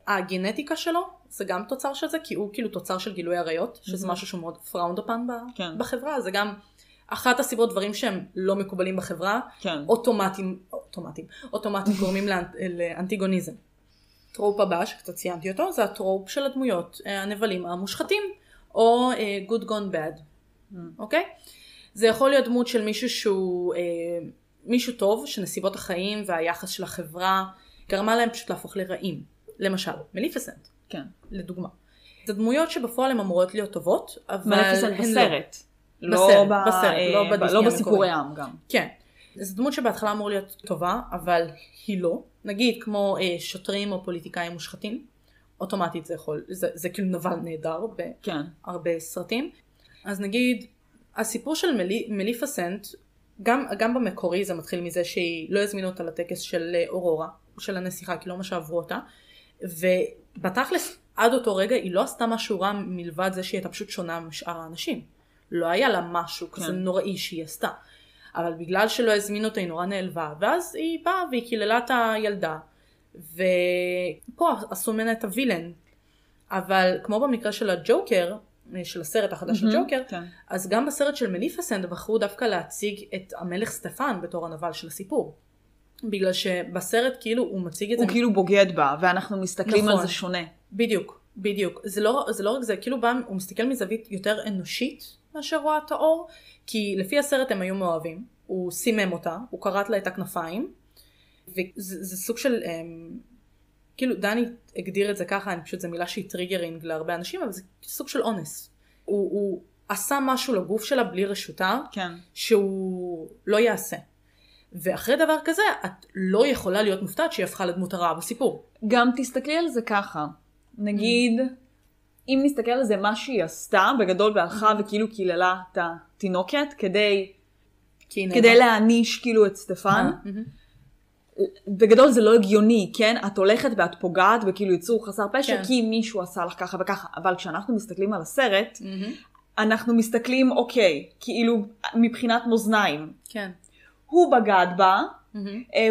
הגנטיקה שלו, זה גם תוצר של זה, כי הוא כאילו תוצר של גילוי עריות, שזה משהו שהוא מאוד frowned upon בחברה. זה גם אחת הסיבות דברים שהם לא מקובלים בחברה, אוטומטים, אוטומטים, אוטומטים גורמים לאנטיגוניזם. טרופ הבא, שקצת ציינתי אותו, זה הטרופ של הדמויות, הנבלים המושחתים, או good gone bad. אוקיי? זה יכול להיות דמות של מישהו שהוא, מישהו טוב, שנסיבות החיים והיחס של החברה גרמה להם פשוט להפוך לרעים. למשל, מליפיסנט. כן. לדוגמה. זה דמויות שבפועל הן אמורות להיות טובות, אבל... מליפיסנט בסרט. לא בסרט. לא בסיפורי עם גם. כן. זו דמות שבהתחלה אמור להיות טובה, אבל היא לא. נגיד, כמו שוטרים או פוליטיקאים מושחתים, אוטומטית זה יכול... זה כאילו נבל נהדר בהרבה סרטים. אז נגיד, הסיפור של מליפיסנט, גם במקורי זה מתחיל מזה שהיא לא הזמינו אותה לטקס של אורורה, של הנסיכה, כי לא מה שעברו אותה. ובתכלס, עד אותו רגע, היא לא עשתה משהו רע מלבד זה שהיא הייתה פשוט שונה משאר האנשים. לא היה לה משהו כזה נוראי שהיא עשתה. אבל בגלל שלא הזמינו אותה, היא נורא נעלבה. ואז היא באה והיא קיללה את הילדה. ופה עשו ממנה את הווילן. אבל כמו במקרה של הג'וקר, של הסרט החדש של ג'וקר, אז גם בסרט של מליפיסנט בחרו דווקא להציג את המלך סטפן בתור הנבל של הסיפור. בגלל שבסרט כאילו הוא מציג את זה. הוא כאילו בוגד בה, ואנחנו מסתכלים על זה שונה. בדיוק, בדיוק. זה לא רק זה, כאילו הוא מסתכל מזווית יותר אנושית מאשר רואה את האור, כי לפי הסרט הם היו מאוהבים, הוא סימם אותה, הוא קראת לה את הכנפיים, וזה סוג של, כאילו דני הגדיר את זה ככה, אני פשוט, זו מילה שהיא טריגרינג להרבה אנשים, אבל זה סוג של אונס. הוא עשה משהו לגוף שלה בלי רשותה, שהוא לא יעשה. ואחרי דבר כזה, את לא יכולה להיות מופתעת שהיא הפכה לדמות הרעה בסיפור. גם תסתכלי על זה ככה. נגיד, אם נסתכל על זה מה שהיא עשתה, בגדול והלכה וכאילו קיללה את התינוקת, כדי, כדי להעניש כאילו את סטפן. בגדול זה לא הגיוני, כן? את הולכת ואת פוגעת וכאילו יצור חסר פשע, כי מישהו עשה לך ככה וככה. אבל כשאנחנו מסתכלים על הסרט, אנחנו מסתכלים, אוקיי, כאילו מבחינת מאזניים. כן. הוא בגד בה,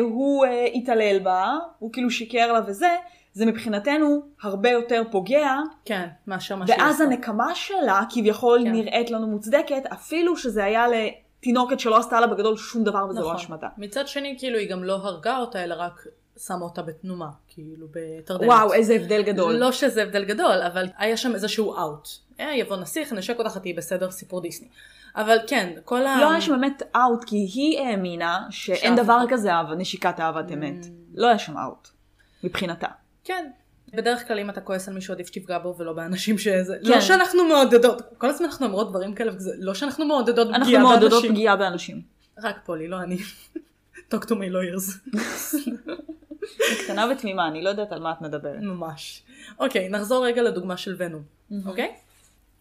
הוא התעלל בה, הוא כאילו שיקר לה וזה, זה מבחינתנו הרבה יותר פוגע. כן, מאשר מה שיש. ואז הנקמה שלה כביכול נראית לנו מוצדקת, אפילו שזה היה לתינוקת שלא עשתה לה בגדול שום דבר וזה לא השמדה. מצד שני, כאילו היא גם לא הרגה אותה, אלא רק שמה אותה בתנומה, כאילו בתרדמת. וואו, איזה הבדל גדול. לא שזה הבדל גדול, אבל היה שם איזשהו אאוט. יבוא נסיך, נשק אותך, תהי בסדר, סיפור דיסני. אבל כן, כל ה... לא היה שם באמת אאוט, כי היא האמינה שאין דבר כזה נשיקת אהבת אמת. לא היה שם אאוט, מבחינתה. כן. בדרך כלל אם אתה כועס על מישהו עדיף שתפגע בו ולא באנשים שזה... לא שאנחנו מעודדות, כל הזמן אנחנו אומרות דברים כאלה, לא שאנחנו מעודדות פגיעה באנשים. אנחנו מעודדות פגיעה באנשים. רק פולי, לא אני. talk to my lawyers. מקטנה ותמימה, אני לא יודעת על מה את מדברת. ממש. אוקיי, נחזור רגע לדוגמה של ונום. אוקיי?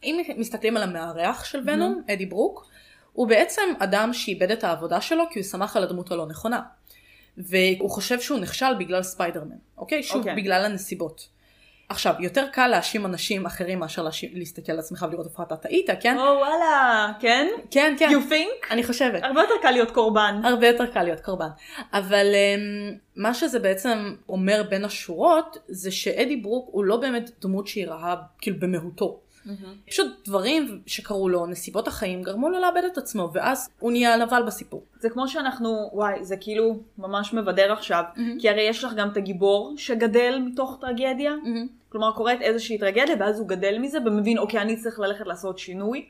אם מסתכלים על המארח של ונום, אדי ברוק, הוא בעצם אדם שאיבד את העבודה שלו כי הוא שמח על הדמות הלא נכונה. והוא חושב שהוא נכשל בגלל ספיידרמן. אוקיי? שוב, בגלל הנסיבות. עכשיו, יותר קל להאשים אנשים אחרים מאשר להסתכל על עצמך ולראות איפה אתה טעית, כן? או וואלה, כן? כן, כן. You think? אני חושבת. הרבה יותר קל להיות קורבן. הרבה יותר קל להיות קורבן. אבל מה שזה בעצם אומר בין השורות, זה שאדי ברוק הוא לא באמת דמות שהיא רעה, כאילו במהותו. פשוט דברים שקרו לו, נסיבות החיים, גרמו לו לאבד את עצמו, ואז הוא נהיה נבל בסיפור. זה כמו שאנחנו, וואי, זה כאילו ממש מבדר עכשיו, כי הרי יש לך גם את הגיבור שגדל מתוך טרגדיה, כלומר קוראת איזושהי טרגדיה, ואז הוא גדל מזה, ומבין, אוקיי, אני צריך ללכת לעשות שינוי.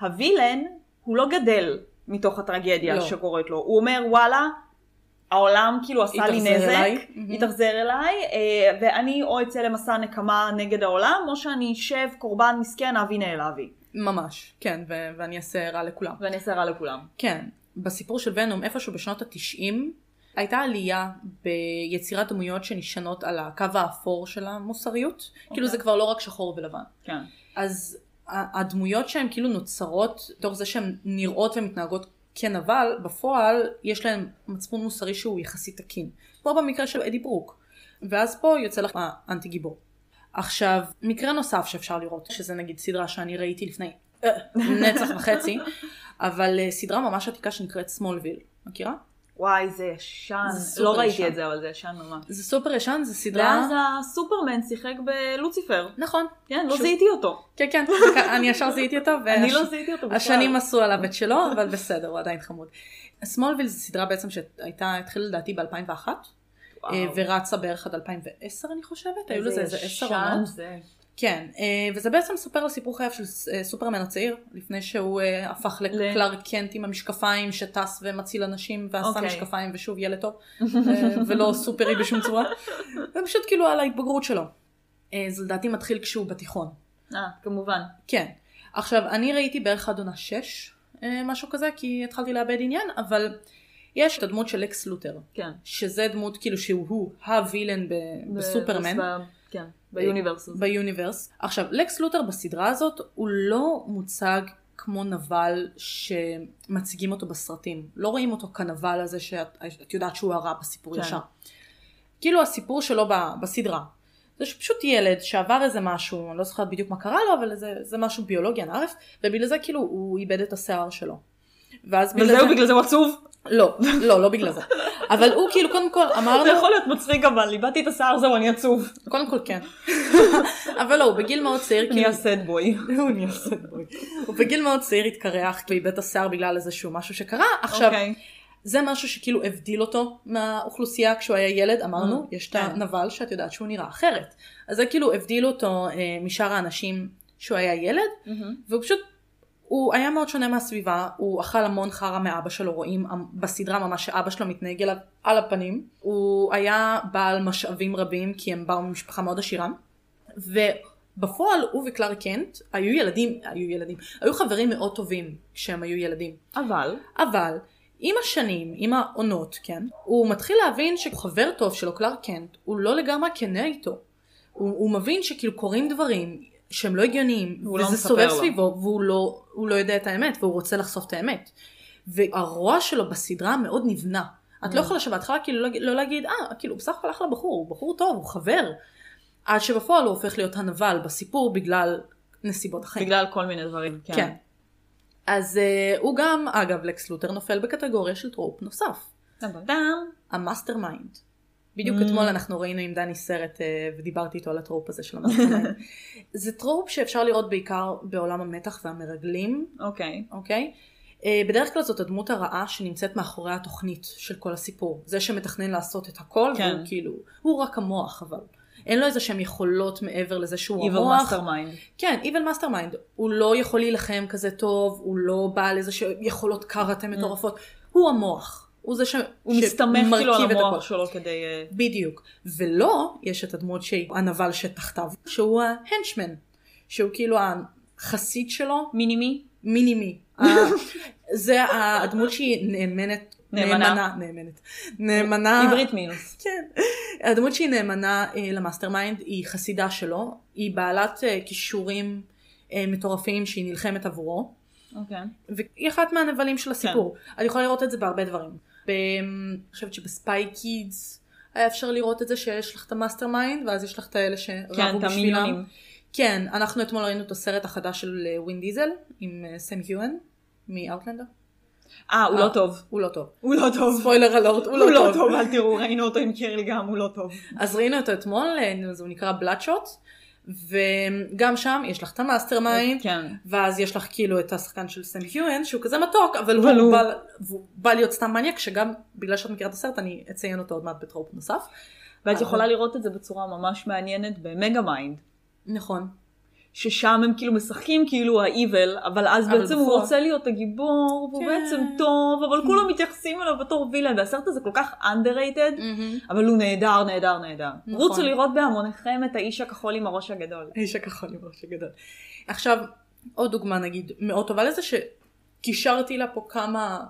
הווילן, הוא לא גדל מתוך הטרגדיה שקוראת לו. הוא אומר, וואלה, העולם כאילו עשה לי נזק, התאכזר אליי, ואני או אצא למסע נקמה נגד העולם, או שאני אשב קורבן מסכן אבי נעל אבי. ממש, כן, ואני אעשה רע לכולם. ואני אעשה רע לכולם. כן, בסיפור של ונום, איפשהו בשנות ה-תשעים, הייתה עלייה ביצירת דמויות שנשנות על הקו האפור של המוסריות, כאילו זה כבר לא רק שחור ולבן. כן. אז הדמויות שהן כאילו נוצרות תוך זה שהן נראות ומתנהגות כן, אבל בפועל יש להן מצפון מוסרי שהוא יחסית תקין. פה במקרה של אדי ברוק. ואז פה יוצא לך האנטי גיבור. עכשיו, מקרה נוסף שאפשר לראות, שזה נגיד סדרה שאני ראיתי לפני נצח וחצי, אבל סדרה ממש עתיקה שנקראת סמול ויל. מכירה? וואי, זה ישן. לא ראיתי את זה, אבל זה ישן ממש. זה סופר ישן, זה סדרה... ואז הסופרמן שיחק בלוציפר. נכון. כן, לא זיהיתי אותו. כן, כן, אני ישר זיהיתי אותו. אני לא זיהיתי אותו. השנים עשו עליו את שלו, אבל בסדר, הוא עדיין חמוד. סמולוויל זו סדרה בעצם שהייתה, התחילה לדעתי ב-אלפיים ואחת, ורצה בערך עד אלפיים ועשר, אני חושבת. היו לזה איזה עשר עונות. זה. כן, וזה בעצם סופר לסיפור חייו של סופרמן הצעיר, לפני שהוא הפך לקלארק קנט עם המשקפיים שטס ומציל אנשים, ועשה משקפיים ושוב ילד טוב, ולא סופרי בשום צורה. ופשוט כאילו על ההתבגרות שלו. זה לדעתי מתחיל כשהוא בתיכון. אה, כמובן. כן. עכשיו, אני ראיתי בערך עד עונה שש, משהו כזה, כי התחלתי לאבד עניין, אבל יש את הדמות של לקס לותר. כן. שזה דמות כאילו שהוא הווילן בסופרמן. כן. ביוניברס. ביוניברס. עכשיו, לקס לותר בסדרה הזאת הוא לא מוצג כמו נבל שמציגים אותו בסרטים. לא רואים אותו כנבל הזה שאת יודעת שהוא הרע בסיפור ישר. כאילו הסיפור שלו בסדרה. זה שפשוט ילד שעבר איזה משהו, אני לא זוכרת בדיוק מה קרה לו, אבל זה משהו ביולוגי, נערף, ובגלל זה כאילו הוא איבד את השיער שלו. ובגלל זה הוא עצוב? לא, לא, לא בגלל זה. אבל הוא כאילו קודם כל אמר לו... זה יכול להיות מצחיק אבל, ליבאתי את השיער זהו, אני עצוב. קודם כל כן. אבל לא, הוא בגיל מאוד צעיר... הוא נהיה סד בוי. הוא נהיה סד בוי. הוא בגיל מאוד צעיר התקרח, ואיבד השיער בגלל איזשהו משהו שקרה. עכשיו, זה משהו שכאילו הבדיל אותו מהאוכלוסייה כשהוא היה ילד, אמרנו, יש את הנבל שאת יודעת שהוא נראה אחרת. אז זה כאילו הבדיל אותו משאר האנשים שהוא היה ילד, והוא פשוט... הוא היה מאוד שונה מהסביבה, הוא אכל המון חרה מאבא שלו, רואים בסדרה ממש שאבא שלו מתנהג אליו על הפנים. הוא היה בעל משאבים רבים, כי הם באו ממשפחה מאוד עשירה. ובפועל הוא וקלארק קנט היו ילדים, היו ילדים, היו חברים מאוד טובים כשהם היו ילדים. אבל? אבל, עם השנים, עם העונות, כן, הוא מתחיל להבין שחבר טוב שלו, קלארק קנט, הוא לא לגמרי כנה איתו. הוא, הוא מבין שכאילו קוראים דברים... שהם לא הגיוניים, וזה סובב סביבו, והוא לא, הוא לא יודע את האמת, והוא רוצה לחשוף את האמת. והרוע שלו בסדרה מאוד נבנה. את לא יכולה שבהתחלה כאילו לא להגיד, אה, כאילו, בסך הכל אחלה בחור, הוא בחור טוב, הוא חבר. עד שבפועל הוא הופך להיות הנבל בסיפור בגלל נסיבות החיים. בגלל כל מיני דברים, כן. כן. אז הוא גם, אגב, לקס לותר נופל בקטגוריה של טרופ נוסף. המאסטר מיינד. בדיוק אתמול אנחנו ראינו עם דני סרט ודיברתי איתו על הטרופ הזה של המאסטרמיינד. זה טרופ שאפשר לראות בעיקר בעולם המתח והמרגלים. אוקיי. אוקיי? בדרך כלל זאת הדמות הרעה שנמצאת מאחורי התוכנית של כל הסיפור. זה שמתכנן לעשות את הכל, והוא כאילו, הוא רק המוח אבל. אין לו איזה שהם יכולות מעבר לזה שהוא המוח. Evil מאסטרמיינד. כן, Evil מאסטרמיינד. הוא לא יכול להילחם כזה טוב, הוא לא בעל איזה שיכולות קראתם מטורפות. הוא המוח. הוא זה שמרכיב את הכל שלו כדי... בדיוק. ולא, יש את הדמות שהיא הנבל שתחתיו, שהוא ההנשמן, שהוא כאילו החסיד שלו. מינימי? מינימי. זה הדמות שהיא נאמנת, נאמנה, נאמנת, נאמנה. עברית מינוס. כן. הדמות שהיא נאמנה למאסטר מיינד היא חסידה שלו, היא בעלת כישורים מטורפים שהיא נלחמת עבורו. אוקיי. והיא אחת מהנבלים של הסיפור. אני יכולה לראות את זה בהרבה דברים. אני חושבת שבספיי קידס היה אפשר לראות את זה שיש לך את המאסטר מיינד, ואז יש לך את האלה שרבו בשבילם. כן, אנחנו אתמול ראינו את הסרט החדש של ווין דיזל, עם סם היואן, מאוטלנדר. אה, הוא לא טוב. הוא לא טוב. הוא לא טוב. ספוילר אלורט, הוא לא טוב. אל תראו, ראינו אותו עם קרל גם, הוא לא טוב. אז ראינו אותו אתמול, הוא נקרא בלאדשוט, וגם שם יש לך את המאסטר מיינד, ואז יש לך כאילו את השחקן של סם היואן, שהוא כזה מתוק, אבל הוא בא להיות סתם מניאק, שגם בגלל שאת מכירה את הסרט, אני אציין אותו עוד מעט בטרופ נוסף. ואת יכולה לראות את זה בצורה ממש מעניינת במגה מיינד. נכון. ששם הם כאילו משחקים כאילו האיבל, אבל אז בעצם הוא רוצה להיות הגיבור, והוא בעצם טוב, אבל כולם מתייחסים אליו בתור וילן, והסרט הזה כל כך underrated, אבל הוא נהדר, נהדר, נהדר. רוצו לראות בהמוניכם את האיש הכחול עם הראש הגדול. האיש הכחול עם הראש הגדול. עכשיו, עוד דוגמה נגיד, מאוד טובה לזה שקישרתי לה פה כמה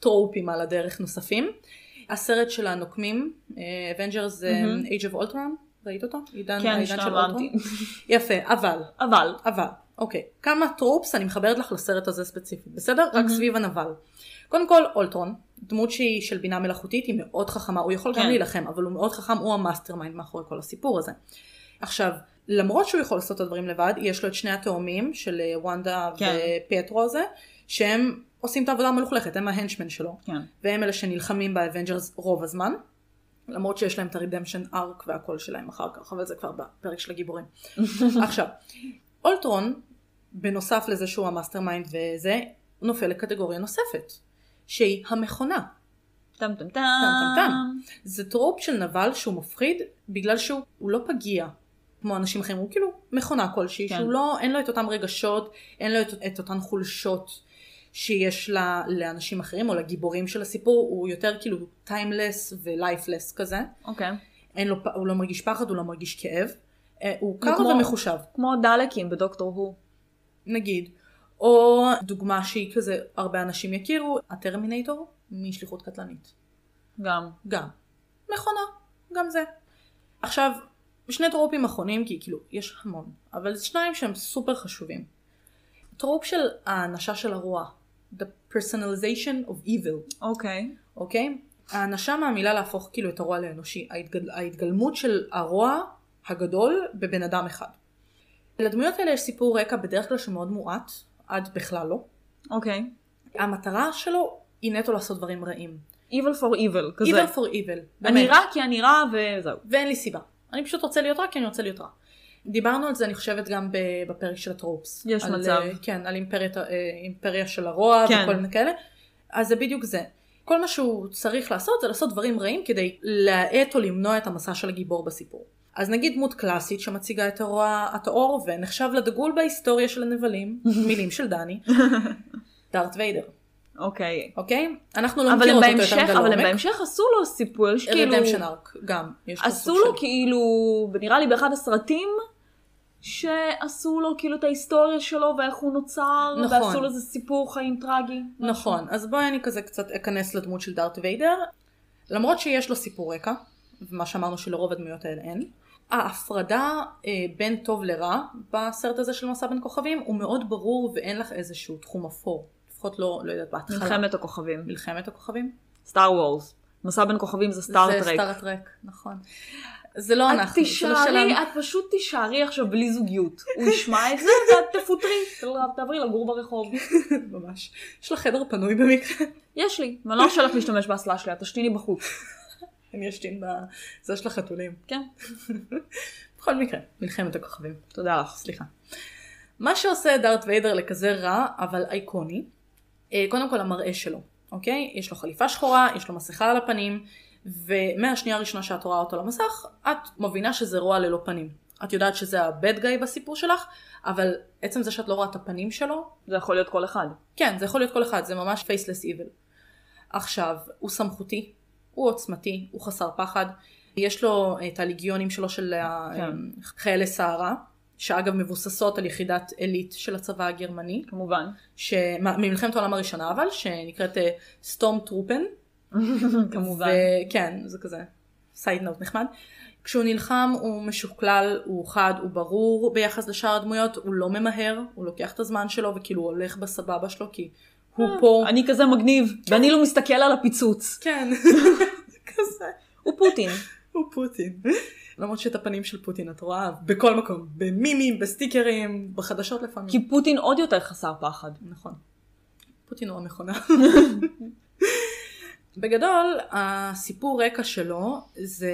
טרופים על הדרך נוספים. הסרט של הנוקמים, Avengers Age of Ultron, ראית אותו? עידן, כן, עידן של אולטרון. יפה, אבל. אבל. אבל, אוקיי, כמה טרופס אני מחברת לך לסרט הזה ספציפית, בסדר? רק סביב הנבל. קודם כל, אולטרון, דמות שהיא של בינה מלאכותית, היא מאוד חכמה, הוא יכול גם להילחם, אבל הוא מאוד חכם, הוא המאסטר מיינד מאחורי כל הסיפור הזה. עכשיו, למרות שהוא יכול לעשות את הדברים לבד, יש לו את שני התאומים של וונדה ופטרו הזה, שהם עושים את העבודה המלוכלכת, הם ההנשמן שלו, והם אלה שנלחמים באבנג'רס רוב הזמן, למרות שיש להם את הרידמפשן ארק והכל שלהם אחר כך, אבל זה כבר בפרק של הגיבורים. עכשיו, אולטרון, בנוסף לזה שהוא המאסטר מיינד וזה, נופל לקטגוריה נוספת, שהיא המכונה. טם טם טם. טם טם טם. זה טרופ של נבל שהוא מפחיד, בגלל שהוא לא פגיע, כמו אנשים אחרים, הוא כאילו מכונה כלשהי, כן. שהוא לא, אין לו את אותם רגשות, אין לו את, את אותן חולשות שיש לה, לאנשים אחרים, או לגיבורים של הסיפור, הוא יותר כאילו טיימלס ולייפלס כזה. אוקיי. אין לו, הוא לא מרגיש פחד, הוא לא מרגיש כאב. הוא קר ומחושב. כמו דלקים בדוקטור הוא. נגיד. או דוגמה שהיא כזה, הרבה אנשים יכירו, הטרמינטור משליחות קטלנית. גם. גם. מכונה. גם זה. עכשיו, שני טרופים אחרונים, כי כאילו, יש המון. אבל זה שניים שהם סופר חשובים. טרופ של האנשה של הרוע. The personalization of evil. אוקיי. אוקיי? האנשה מהמילה להפוך כאילו את הרוע לאנושי. ההתגל... ההתגלמות של הרוע הגדול בבן אדם אחד. לדמויות האלה יש סיפור רקע בדרך כלל שמאוד מועט, עד בכלל לא. אוקיי. Okay. המטרה שלו היא נטו לעשות דברים רעים. Evil for evil, כזה. Evil for evil. באמת. אני רע כי אני רע וזהו. ואין לי סיבה. אני פשוט רוצה להיות רע כי אני רוצה להיות רע. דיברנו על זה אני חושבת גם בפרק של הטרופס. יש על, מצב. כן, על אימפרית, אימפריה של הרוע כן. וכל מיני כאלה. אז זה בדיוק זה. כל מה שהוא צריך לעשות זה לעשות דברים רעים כדי להעט או למנוע את המסע של הגיבור בסיפור. אז נגיד דמות קלאסית שמציגה את הרוע הטהור ונחשב לדגול בהיסטוריה של הנבלים, מילים של דני, דארת ויידר. אוקיי. אוקיי? אנחנו לא מכירות אותו יותר מדי לעומק. אבל בהמשך עשו לו סיפור שכאילו... רדמפשן ארק, גם. עשו לו כאילו, נראה לי באחד הסרטים, שעשו לו כאילו את ההיסטוריה שלו ואיך הוא נוצר, ועשו לו איזה סיפור חיים טרגי. נכון. אז בואי אני כזה קצת אכנס לדמות של דארת ויידר. למרות שיש לו סיפור רקע, ומה שאמרנו שלרוב הדמויות האלה אין, ההפרדה אה, בין טוב לרע בסרט הזה של מסע בין כוכבים הוא מאוד ברור ואין לך איזשהו תחום אפור. לפחות לא, לא יודעת בהתחלה. מלחמת הכוכבים. מלחמת הכוכבים? סטאר וורס. מסע בין כוכבים זה סטאר טרק. זה סטאר טרק, נכון. זה לא אנחנו. תשארי, את פשוט תשארי עכשיו בלי זוגיות. הוא ישמע את זה ואת תפוטרי. תעברי לגור ברחוב. ממש. יש לך חדר פנוי במקרה? יש לי. אני לא שלך להשתמש באסלה שלי, את תשתיני בחוץ. הם ישתים בזה של החתולים. כן. בכל מקרה, מלחמת הכוכבים. תודה לך. סליחה. מה שעושה דארת ויידר לכזה רע, אבל אייקוני, קודם כל המראה שלו, אוקיי? יש לו חליפה שחורה, יש לו מסכה על הפנים, ומהשנייה הראשונה שאת רואה אותו למסך, את מבינה שזה רוע ללא פנים. את יודעת שזה ה-bad guy בסיפור שלך, אבל עצם זה שאת לא רואה את הפנים שלו, זה יכול להיות כל אחד. כן, זה יכול להיות כל אחד, זה ממש faceless evil. עכשיו, הוא סמכותי. הוא עוצמתי, הוא חסר פחד, יש לו את הליגיונים שלו של כן. חיילי סערה, שאגב מבוססות על יחידת אלית של הצבא הגרמני. כמובן. ש... ממלחמת העולם הראשונה אבל, שנקראת סטום טרופן. כמובן. ו... כן, זה כזה סייד נוט נחמד. כשהוא נלחם הוא משוקלל, הוא חד, הוא ברור ביחס לשאר הדמויות, הוא לא ממהר, הוא לוקח את הזמן שלו וכאילו הוא הולך בסבבה שלו כי... הוא פה. אני כזה מגניב, ואני לא מסתכל על הפיצוץ. כן, כזה. הוא פוטין. הוא פוטין. למרות שאת הפנים של פוטין את רואה בכל מקום, במימים, בסטיקרים, בחדשות לפעמים. כי פוטין עוד יותר חסר פחד. נכון. פוטין הוא המכונה. בגדול, הסיפור רקע שלו זה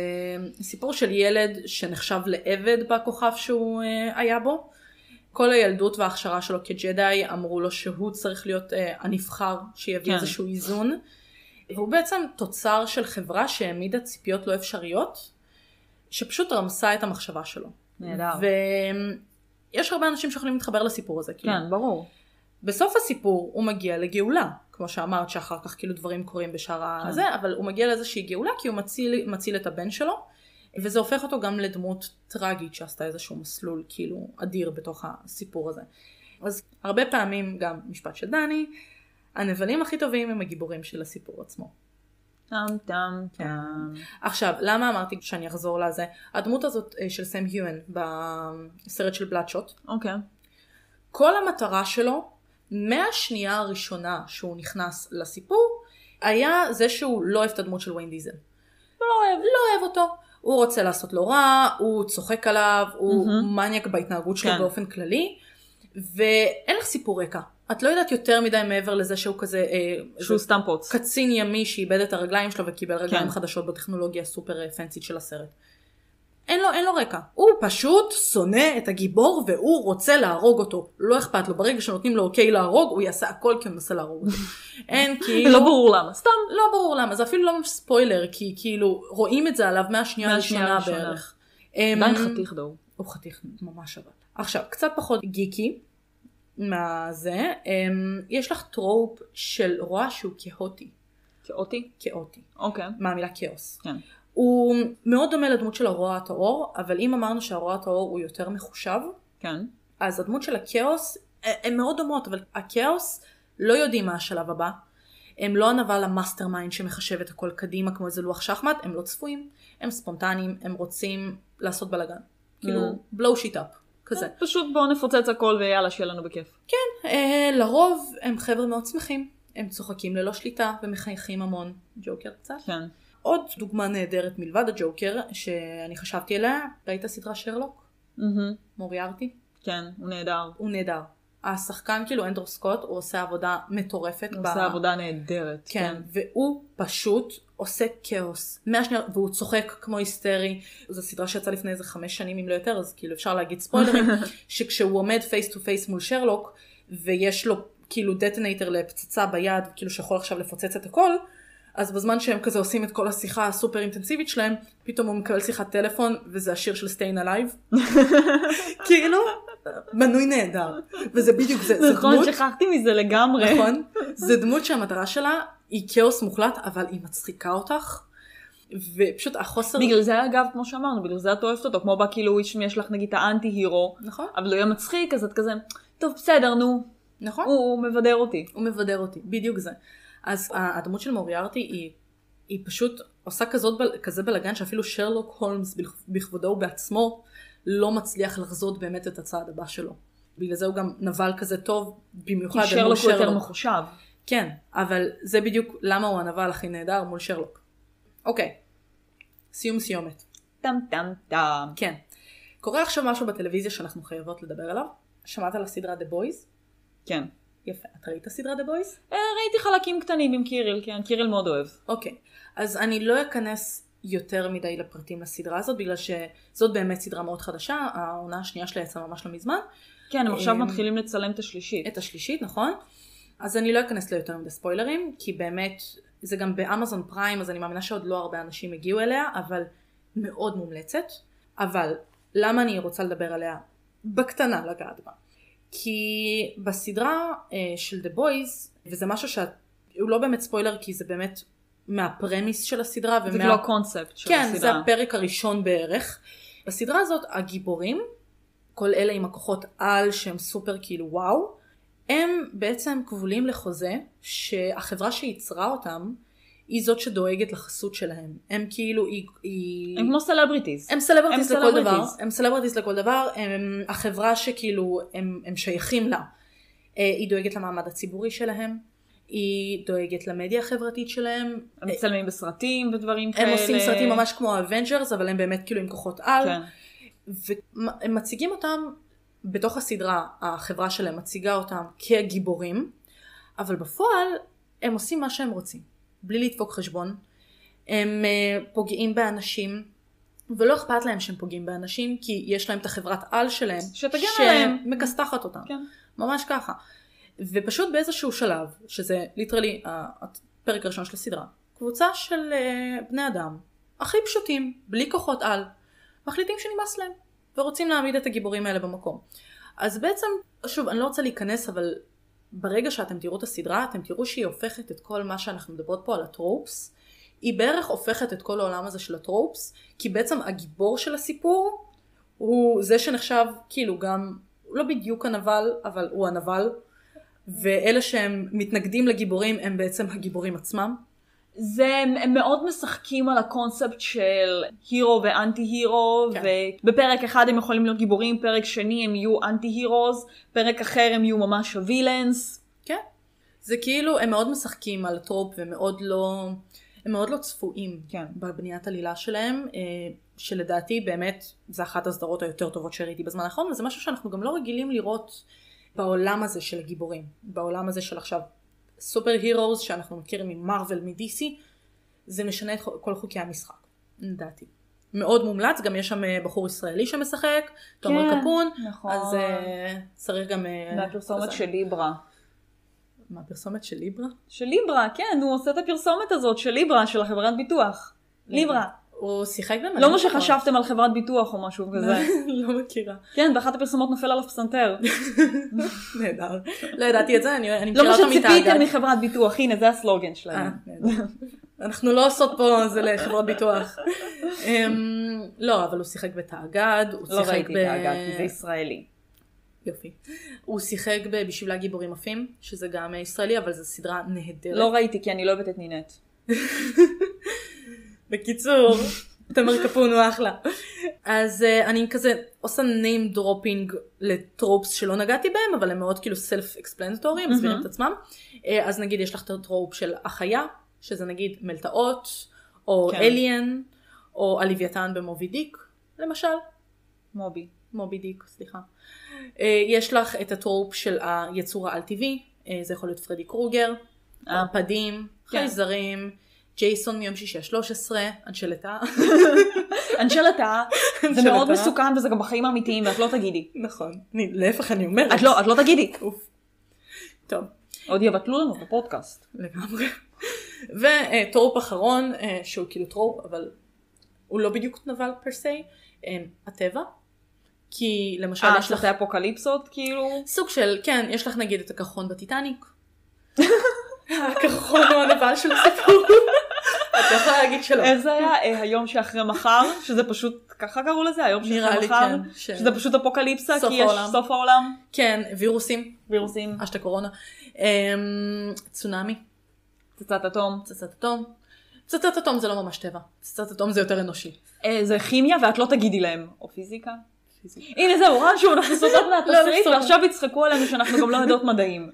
סיפור של ילד שנחשב לעבד בכוכב שהוא היה בו. כל הילדות וההכשרה שלו כג'די אמרו לו שהוא צריך להיות אה, הנבחר שיביא כן. איזשהו איזון. והוא בעצם תוצר של חברה שהעמידה ציפיות לא אפשריות, שפשוט רמסה את המחשבה שלו. נהדר. ויש הרבה אנשים שיכולים להתחבר לסיפור הזה. כאילו. כן, ברור. בסוף הסיפור הוא מגיע לגאולה, כמו שאמרת שאחר כך כאילו דברים קורים בשאר הזה, כן. אבל הוא מגיע לאיזושהי גאולה כי הוא מציל, מציל את הבן שלו. וזה הופך אותו גם לדמות טרגית שעשתה איזשהו מסלול כאילו אדיר בתוך הסיפור הזה. אז הרבה פעמים גם משפט של דני, הנבלים הכי טובים הם הגיבורים של הסיפור עצמו. טם טם טם. עכשיו, למה אמרתי שאני אחזור לזה? הדמות הזאת של סם היואן בסרט של בלאדשוט. אוקיי. כל המטרה שלו, מהשנייה הראשונה שהוא נכנס לסיפור, היה זה שהוא לא אוהב את הדמות של וויין דיזל. לא אוהב, לא אוהב אותו. הוא רוצה לעשות לו רע, הוא צוחק עליו, הוא mm-hmm. מניאק בהתנהגות שלו כן. באופן כללי, ואין לך סיפור רקע. את לא יודעת יותר מדי מעבר לזה שהוא כזה... שהוא סתם פוץ. קצין ימי שאיבד את הרגליים שלו וקיבל רגליים כן. חדשות בטכנולוגיה סופר פנסית של הסרט. אין לו, אין לו רקע. הוא פשוט שונא את הגיבור והוא רוצה להרוג אותו. לא אכפת לו. ברגע שנותנים לו אוקיי להרוג, הוא יעשה הכל כי הוא מנסה להרוג אותו. אין כאילו... לא ברור למה. סתם לא ברור למה. זה אפילו לא ספוילר, כי כאילו רואים את זה עליו מהשנייה הראשונה בערך. די חתיך דו. הוא חתיך ממש אבל. עכשיו, קצת פחות גיקי מהזה. יש לך טרופ של רוע שהוא כאוטי. כאוטי? כאוטי. אוקיי. מהמילה כאוס. כן. הוא מאוד דומה לדמות של הרוע הטהור, אבל אם אמרנו שהרוע הטהור הוא יותר מחושב, כן. אז הדמות של הכאוס, הן מאוד דומות, אבל הכאוס לא יודעים מה השלב הבא. הם לא ענבל למאסטר מיינד שמחשב את הכל קדימה, כמו איזה לוח שחמט, הם לא צפויים, הם ספונטניים, הם רוצים לעשות בלגן. Mm. כאילו, blow shit up, כזה. פשוט בואו נפוצץ הכל ויאללה, שיהיה לנו בכיף. כן, לרוב הם חבר'ה מאוד שמחים, הם צוחקים ללא שליטה ומחייכים המון. ג'וקר קצת. כן. עוד דוגמה נהדרת מלבד הג'וקר, שאני חשבתי אליה, ראית הסדרה שרלוק? Mm-hmm. מוריארטי? כן, הוא נהדר. הוא נהדר. השחקן כאילו אנדרו סקוט, הוא עושה עבודה מטורפת. הוא ב... עושה עבודה נהדרת. כן, כן, והוא פשוט עושה כאוס. מהשניה, והוא צוחק כמו היסטרי. זו סדרה שיצאה לפני איזה חמש שנים אם לא יותר, אז כאילו אפשר להגיד ספוילרים, שכשהוא עומד פייס טו פייס מול שרלוק, ויש לו כאילו דטנייטר לפצצה ביד, כאילו שיכול עכשיו לפוצץ את הכל, אז בזמן שהם כזה עושים את כל השיחה הסופר אינטנסיבית שלהם, פתאום הוא מקבל שיחת טלפון, וזה השיר של Stayin' Alive. כאילו, מנוי נהדר. וזה בדיוק, זה דמות... נכון, שכחתי מזה לגמרי. נכון, זה דמות שהמטרה שלה היא כאוס מוחלט, אבל היא מצחיקה אותך. ופשוט החוסר... בגלל זה אגב, כמו שאמרנו, בגלל זה את אוהבת אותו, כמו בה כאילו, יש לך נגיד האנטי-הירו, אבל לא יהיה מצחיק, אז את כזה, טוב, בסדר, נו. נכון. הוא מבדר אותי. הוא מבדר אותי, בדיוק זה. אז הדמות של מוריארטי היא, היא פשוט עושה כזאת, כזה בלגן שאפילו שרלוק הולמס בכבודו ובעצמו לא מצליח לחזות באמת את הצעד הבא שלו. בגלל זה הוא גם נבל כזה טוב, במיוחד כי שרלוק הוא יותר מחושב. כן, אבל זה בדיוק למה הוא הנבל הכי נהדר מול שרלוק. אוקיי, סיום סיומת. טם טם טם. כן. קורה עכשיו משהו בטלוויזיה שאנחנו חייבות לדבר עליו. שמעת על הסדרה The Boys? כן. יפה, את ראית הסדרה The Boys? ראיתי חלקים קטנים עם קיריל, כן, קיריל מאוד אוהב. אוקיי, אז אני לא אכנס יותר מדי לפרטים לסדרה הזאת, בגלל שזאת באמת סדרה מאוד חדשה, העונה השנייה שלה יצאה ממש לא מזמן. כן, הם עכשיו מתחילים לצלם את השלישית. את השלישית, נכון. אז אני לא אכנס ליותר מדי ספוילרים, כי באמת, זה גם באמזון פריים, אז אני מאמינה שעוד לא הרבה אנשים הגיעו אליה, אבל מאוד מומלצת. אבל למה אני רוצה לדבר עליה? בקטנה לגעת בה. כי בסדרה של The Boys, וזה משהו שהוא לא באמת ספוילר, כי זה באמת מהפרמיס של הסדרה. זה כאילו הקונספט של הסדרה. כן, זה הפרק הראשון בערך. בסדרה הזאת, הגיבורים, כל אלה עם הכוחות על שהם סופר כאילו וואו, הם בעצם כבולים לחוזה שהחברה שיצרה אותם, היא זאת שדואגת לחסות שלהם. הם כאילו... הם כמו סלבריטיז. הם סלבריטיז לכל דבר. הם סלבריטיז לכל דבר. החברה שכאילו הם שייכים לה. היא דואגת למעמד הציבורי שלהם. היא דואגת למדיה החברתית שלהם. הם מצלמים בסרטים ודברים כאלה. הם עושים סרטים ממש כמו האבנג'רס, אבל הם באמת כאילו עם כוחות על. והם מציגים אותם בתוך הסדרה, החברה שלהם מציגה אותם כגיבורים, אבל בפועל הם עושים מה שהם רוצים. בלי לדפוק חשבון, הם פוגעים באנשים, ולא אכפת להם שהם פוגעים באנשים, כי יש להם את החברת על שלהם, שהם מקסטחת אותם. כן. ממש ככה. ופשוט באיזשהו שלב, שזה ליטרלי הפרק הראשון של הסדרה, קבוצה של בני אדם, הכי פשוטים, בלי כוחות על, מחליטים שנמאס להם, ורוצים להעמיד את הגיבורים האלה במקום. אז בעצם, שוב, אני לא רוצה להיכנס, אבל... ברגע שאתם תראו את הסדרה, אתם תראו שהיא הופכת את כל מה שאנחנו מדברות פה על הטרופס. היא בערך הופכת את כל העולם הזה של הטרופס, כי בעצם הגיבור של הסיפור הוא זה שנחשב כאילו גם, לא בדיוק הנבל, אבל הוא הנבל. ואלה שהם מתנגדים לגיבורים הם בעצם הגיבורים עצמם. זה, הם מאוד משחקים על הקונספט של הירו ואנטי הירו, כן. ובפרק אחד הם יכולים להיות גיבורים, פרק שני הם יהיו אנטי הירוז, פרק אחר הם יהיו ממש הווילנס. כן. זה כאילו, הם מאוד משחקים על הטרופ, והם מאוד לא, הם מאוד לא צפויים, כן, בבניית עלילה שלהם, שלדעתי באמת, זה אחת הסדרות היותר טובות שראיתי בזמן האחרון, וזה משהו שאנחנו גם לא רגילים לראות בעולם הזה של הגיבורים, בעולם הזה של עכשיו. סופר הירוס שאנחנו מכירים ממרוול, מדיסי, זה משנה את כל חוקי המשחק, לדעתי. מאוד מומלץ, גם יש שם בחור ישראלי שמשחק, תומר קפון, אז צריך גם... והפרסומת של ליברה. מה, פרסומת של ליברה? של ליברה, כן, הוא עושה את הפרסומת הזאת של ליברה, של החברת ביטוח. ליברה. הוא שיחק במהלך. לא מה שחשבתם על חברת ביטוח או משהו כזה. לא מכירה. כן, באחת הפרסומות נופל עליו פסנתר. נהדר. לא ידעתי את זה, אני מכירה אותה מתאגד. לא מה שציפיתם מחברת ביטוח, הנה זה הסלוגן שלנו. אנחנו לא עושות פה, זה לחברות ביטוח. לא, אבל הוא שיחק בתאגד. לא ראיתי תאגד, זה ישראלי. יופי. הוא שיחק בשביל הגיבורים עפים, שזה גם ישראלי, אבל זו סדרה נהדרת. לא ראיתי, כי אני לא אוהבת את נינט. בקיצור, תמר קפון הוא אחלה. אז uh, אני כזה עושה name dropping לטרופס שלא נגעתי בהם, אבל הם מאוד כאילו self-explanatory, מסבירים mm-hmm. את עצמם. Uh, אז נגיד יש לך את הטרופ של החיה, שזה נגיד מלטאות, או כן. אליאן, או הלוויתן במובי דיק, למשל. מובי. מובי דיק, סליחה. Uh, יש לך את הטרופ של היצור העל-טבעי, uh, זה יכול להיות פרדי קרוגר, oh. הפדים, כן. חייזרים, ג'ייסון מיום שישי ה-שלוש עשרה, אנשלטה. אנשלטה, זה מאוד מסוכן וזה גם בחיים האמיתיים ואת לא תגידי. נכון, להפך אני אומרת. את לא, את לא תגידי. טוב. עוד יבטלו לנו בפודקאסט. לגמרי. וטרופ אחרון, שהוא כאילו טרופ, אבל הוא לא בדיוק נבל פר סי, הטבע. כי למשל יש לך אפוקליפסות כאילו. סוג של, כן, יש לך נגיד את הקרחון בטיטניק. הקרחון הוא הנבל של הסיפור. אתה יכול להגיד שלא. איך זה היה? היום שאחרי מחר, שזה פשוט, ככה קראו לזה, היום שאחרי מחר, שזה פשוט אפוקליפסה, כי יש סוף העולם. כן, וירוסים. וירוסים. אשת הקורונה. צונאמי. פצצת אטום. פצצת אטום. פצצת אטום זה לא ממש טבע. פצצת אטום זה יותר אנושי. זה כימיה ואת לא תגידי להם. או פיזיקה. הנה זהו, רשו, אנחנו סודות מהתסריט, ועכשיו יצחקו עלינו שאנחנו גם לא יודעות מדעים.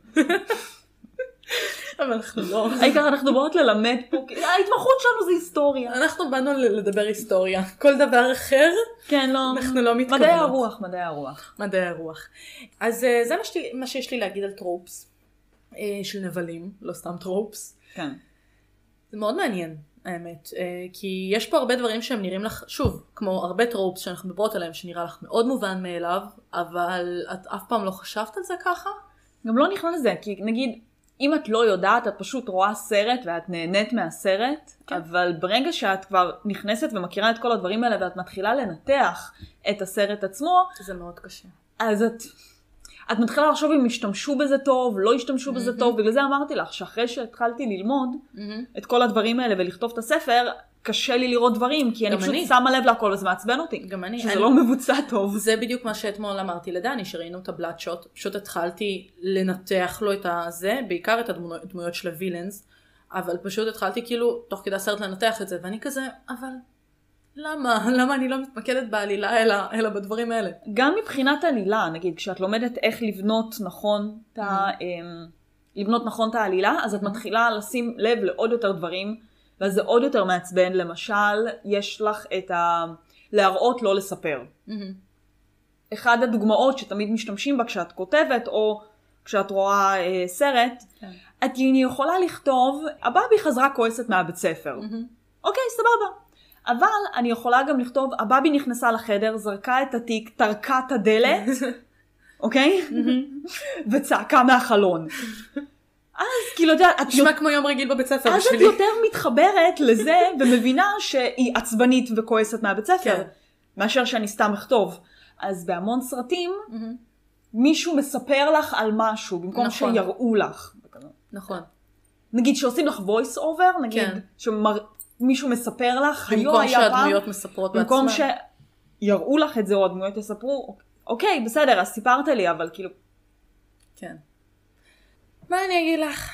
אבל אנחנו לא. העיקר אנחנו באות ללמד פה, ההתמחות שלנו זה היסטוריה. אנחנו באנו לדבר היסטוריה. כל דבר אחר, אנחנו לא מתכוונות. מדעי הרוח, מדעי הרוח. מדעי הרוח. אז זה מה שיש לי להגיד על טרופס, של נבלים, לא סתם טרופס. כן. זה מאוד מעניין, האמת. כי יש פה הרבה דברים שהם נראים לך, שוב, כמו הרבה טרופס שאנחנו מדברות עליהם, שנראה לך מאוד מובן מאליו, אבל את אף פעם לא חשבת על זה ככה? גם לא נכנע לזה, כי נגיד, אם את לא יודעת, את פשוט רואה סרט ואת נהנית מהסרט, כן. אבל ברגע שאת כבר נכנסת ומכירה את כל הדברים האלה, ואת מתחילה לנתח את הסרט עצמו, זה מאוד קשה. אז את, את מתחילה לחשוב אם השתמשו בזה טוב, לא השתמשו mm-hmm. בזה טוב, בגלל זה אמרתי לך, שאחרי שהתחלתי ללמוד mm-hmm. את כל הדברים האלה ולכתוב את הספר, קשה לי לראות דברים, כי אני פשוט אני. שמה לב לכל, וזה מעצבן אותי. גם אני. שזה אני... לא מבוצע טוב. זה בדיוק מה שאתמול אמרתי לדני, שראינו את הבלאט שוט, פשוט התחלתי לנתח לו את הזה, בעיקר את הדמויות של הווילנס, אבל פשוט התחלתי כאילו, תוך כדי הסרט לנתח את זה, ואני כזה, אבל למה? למה אני לא מתמקדת בעלילה, אלא, אלא בדברים האלה? גם מבחינת העלילה, נגיד, כשאת לומדת איך לבנות נכון את ה... לבנות נכון את העלילה, אז את מתחילה לשים לב לעוד יותר דברים, ואז זה עוד יותר מעצבן, למשל, יש לך את ה... להראות לא לספר. Mm-hmm. אחד הדוגמאות שתמיד משתמשים בה כשאת כותבת, או כשאת רואה אה, סרט, okay. את יכולה לכתוב, הבאבי חזרה כועסת מהבית ספר. Mm-hmm. אוקיי, סבבה. אבל אני יכולה גם לכתוב, הבאבי נכנסה לחדר, זרקה את התיק, תרקה את הדלת, אוקיי? Mm-hmm. וצעקה מהחלון. אז כאילו, את נשמע כמו יום רגיל בבית ספר. אז את יותר מתחברת לזה ומבינה שהיא עצבנית וכועסת מהבית ספר, מאשר שאני סתם אכתוב. אז בהמון סרטים, מישהו מספר לך על משהו, במקום שיראו לך. נכון. נגיד שעושים לך voice over, נגיד שמישהו מספר לך, במקום שהדמויות מספרות בעצמם. במקום שיראו לך את זה או הדמויות יספרו, אוקיי, בסדר, אז סיפרת לי, אבל כאילו... כן. מה אני אגיד לך?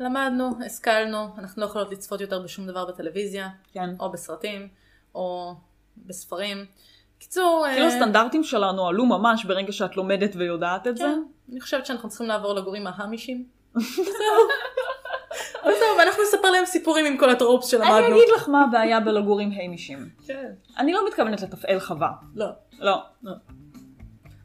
למדנו, השכלנו, אנחנו לא יכולות לצפות יותר בשום דבר בטלוויזיה, כן. או בסרטים, או בספרים. קיצור... כאילו הסטנדרטים שלנו עלו ממש ברגע שאת לומדת ויודעת את זה. כן, אני חושבת שאנחנו צריכים לעבור לגורים ההמישים. זהו, ואנחנו נספר להם סיפורים עם כל הטרופס שלמדנו. אני אגיד לך מה הבעיה בלגורים ההמישים. כן. אני לא מתכוונת לתפעל חווה. לא. לא.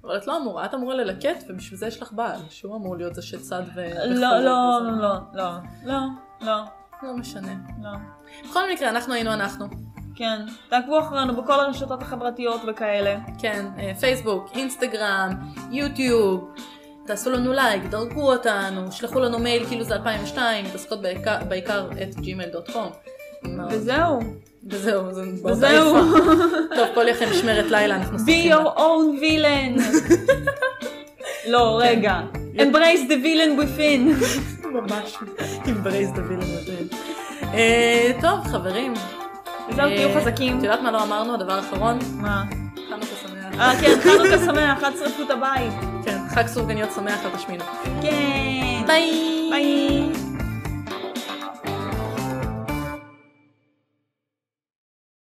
אבל את לא אמורה, את אמורה ללקט, ובשביל זה יש לך בעל. שהוא אמור להיות זה שצד ו... לא, לא, לא, לא, לא, לא. לא משנה. לא. בכל מקרה, אנחנו היינו אנחנו. כן. תעקבו אחרינו בכל הרשתות החברתיות וכאלה. כן. פייסבוק, אינסטגרם, יוטיוב. תעשו לנו לייק, דרגו אותנו, שלחו לנו מייל, כאילו זה אלפיים ושתיים, תעסקות בעיקר את ג'ימייל דוט קום. וזהו. וזהו. וזהו. טוב, כל לכם שמרת לילה, אנחנו סופים. Be your own villain. לא, רגע. Embrace the villain within. ממש. Embrace the villain within. טוב, חברים. וזהו, תהיו חזקים. את יודעת מה לא אמרנו, הדבר האחרון? מה? חנוכה שמח. אה, כן, חנוכה שמח, עד שרפו את הבית. כן, חג סופגניות שמח, אל תשמינו. כן. ביי. ביי.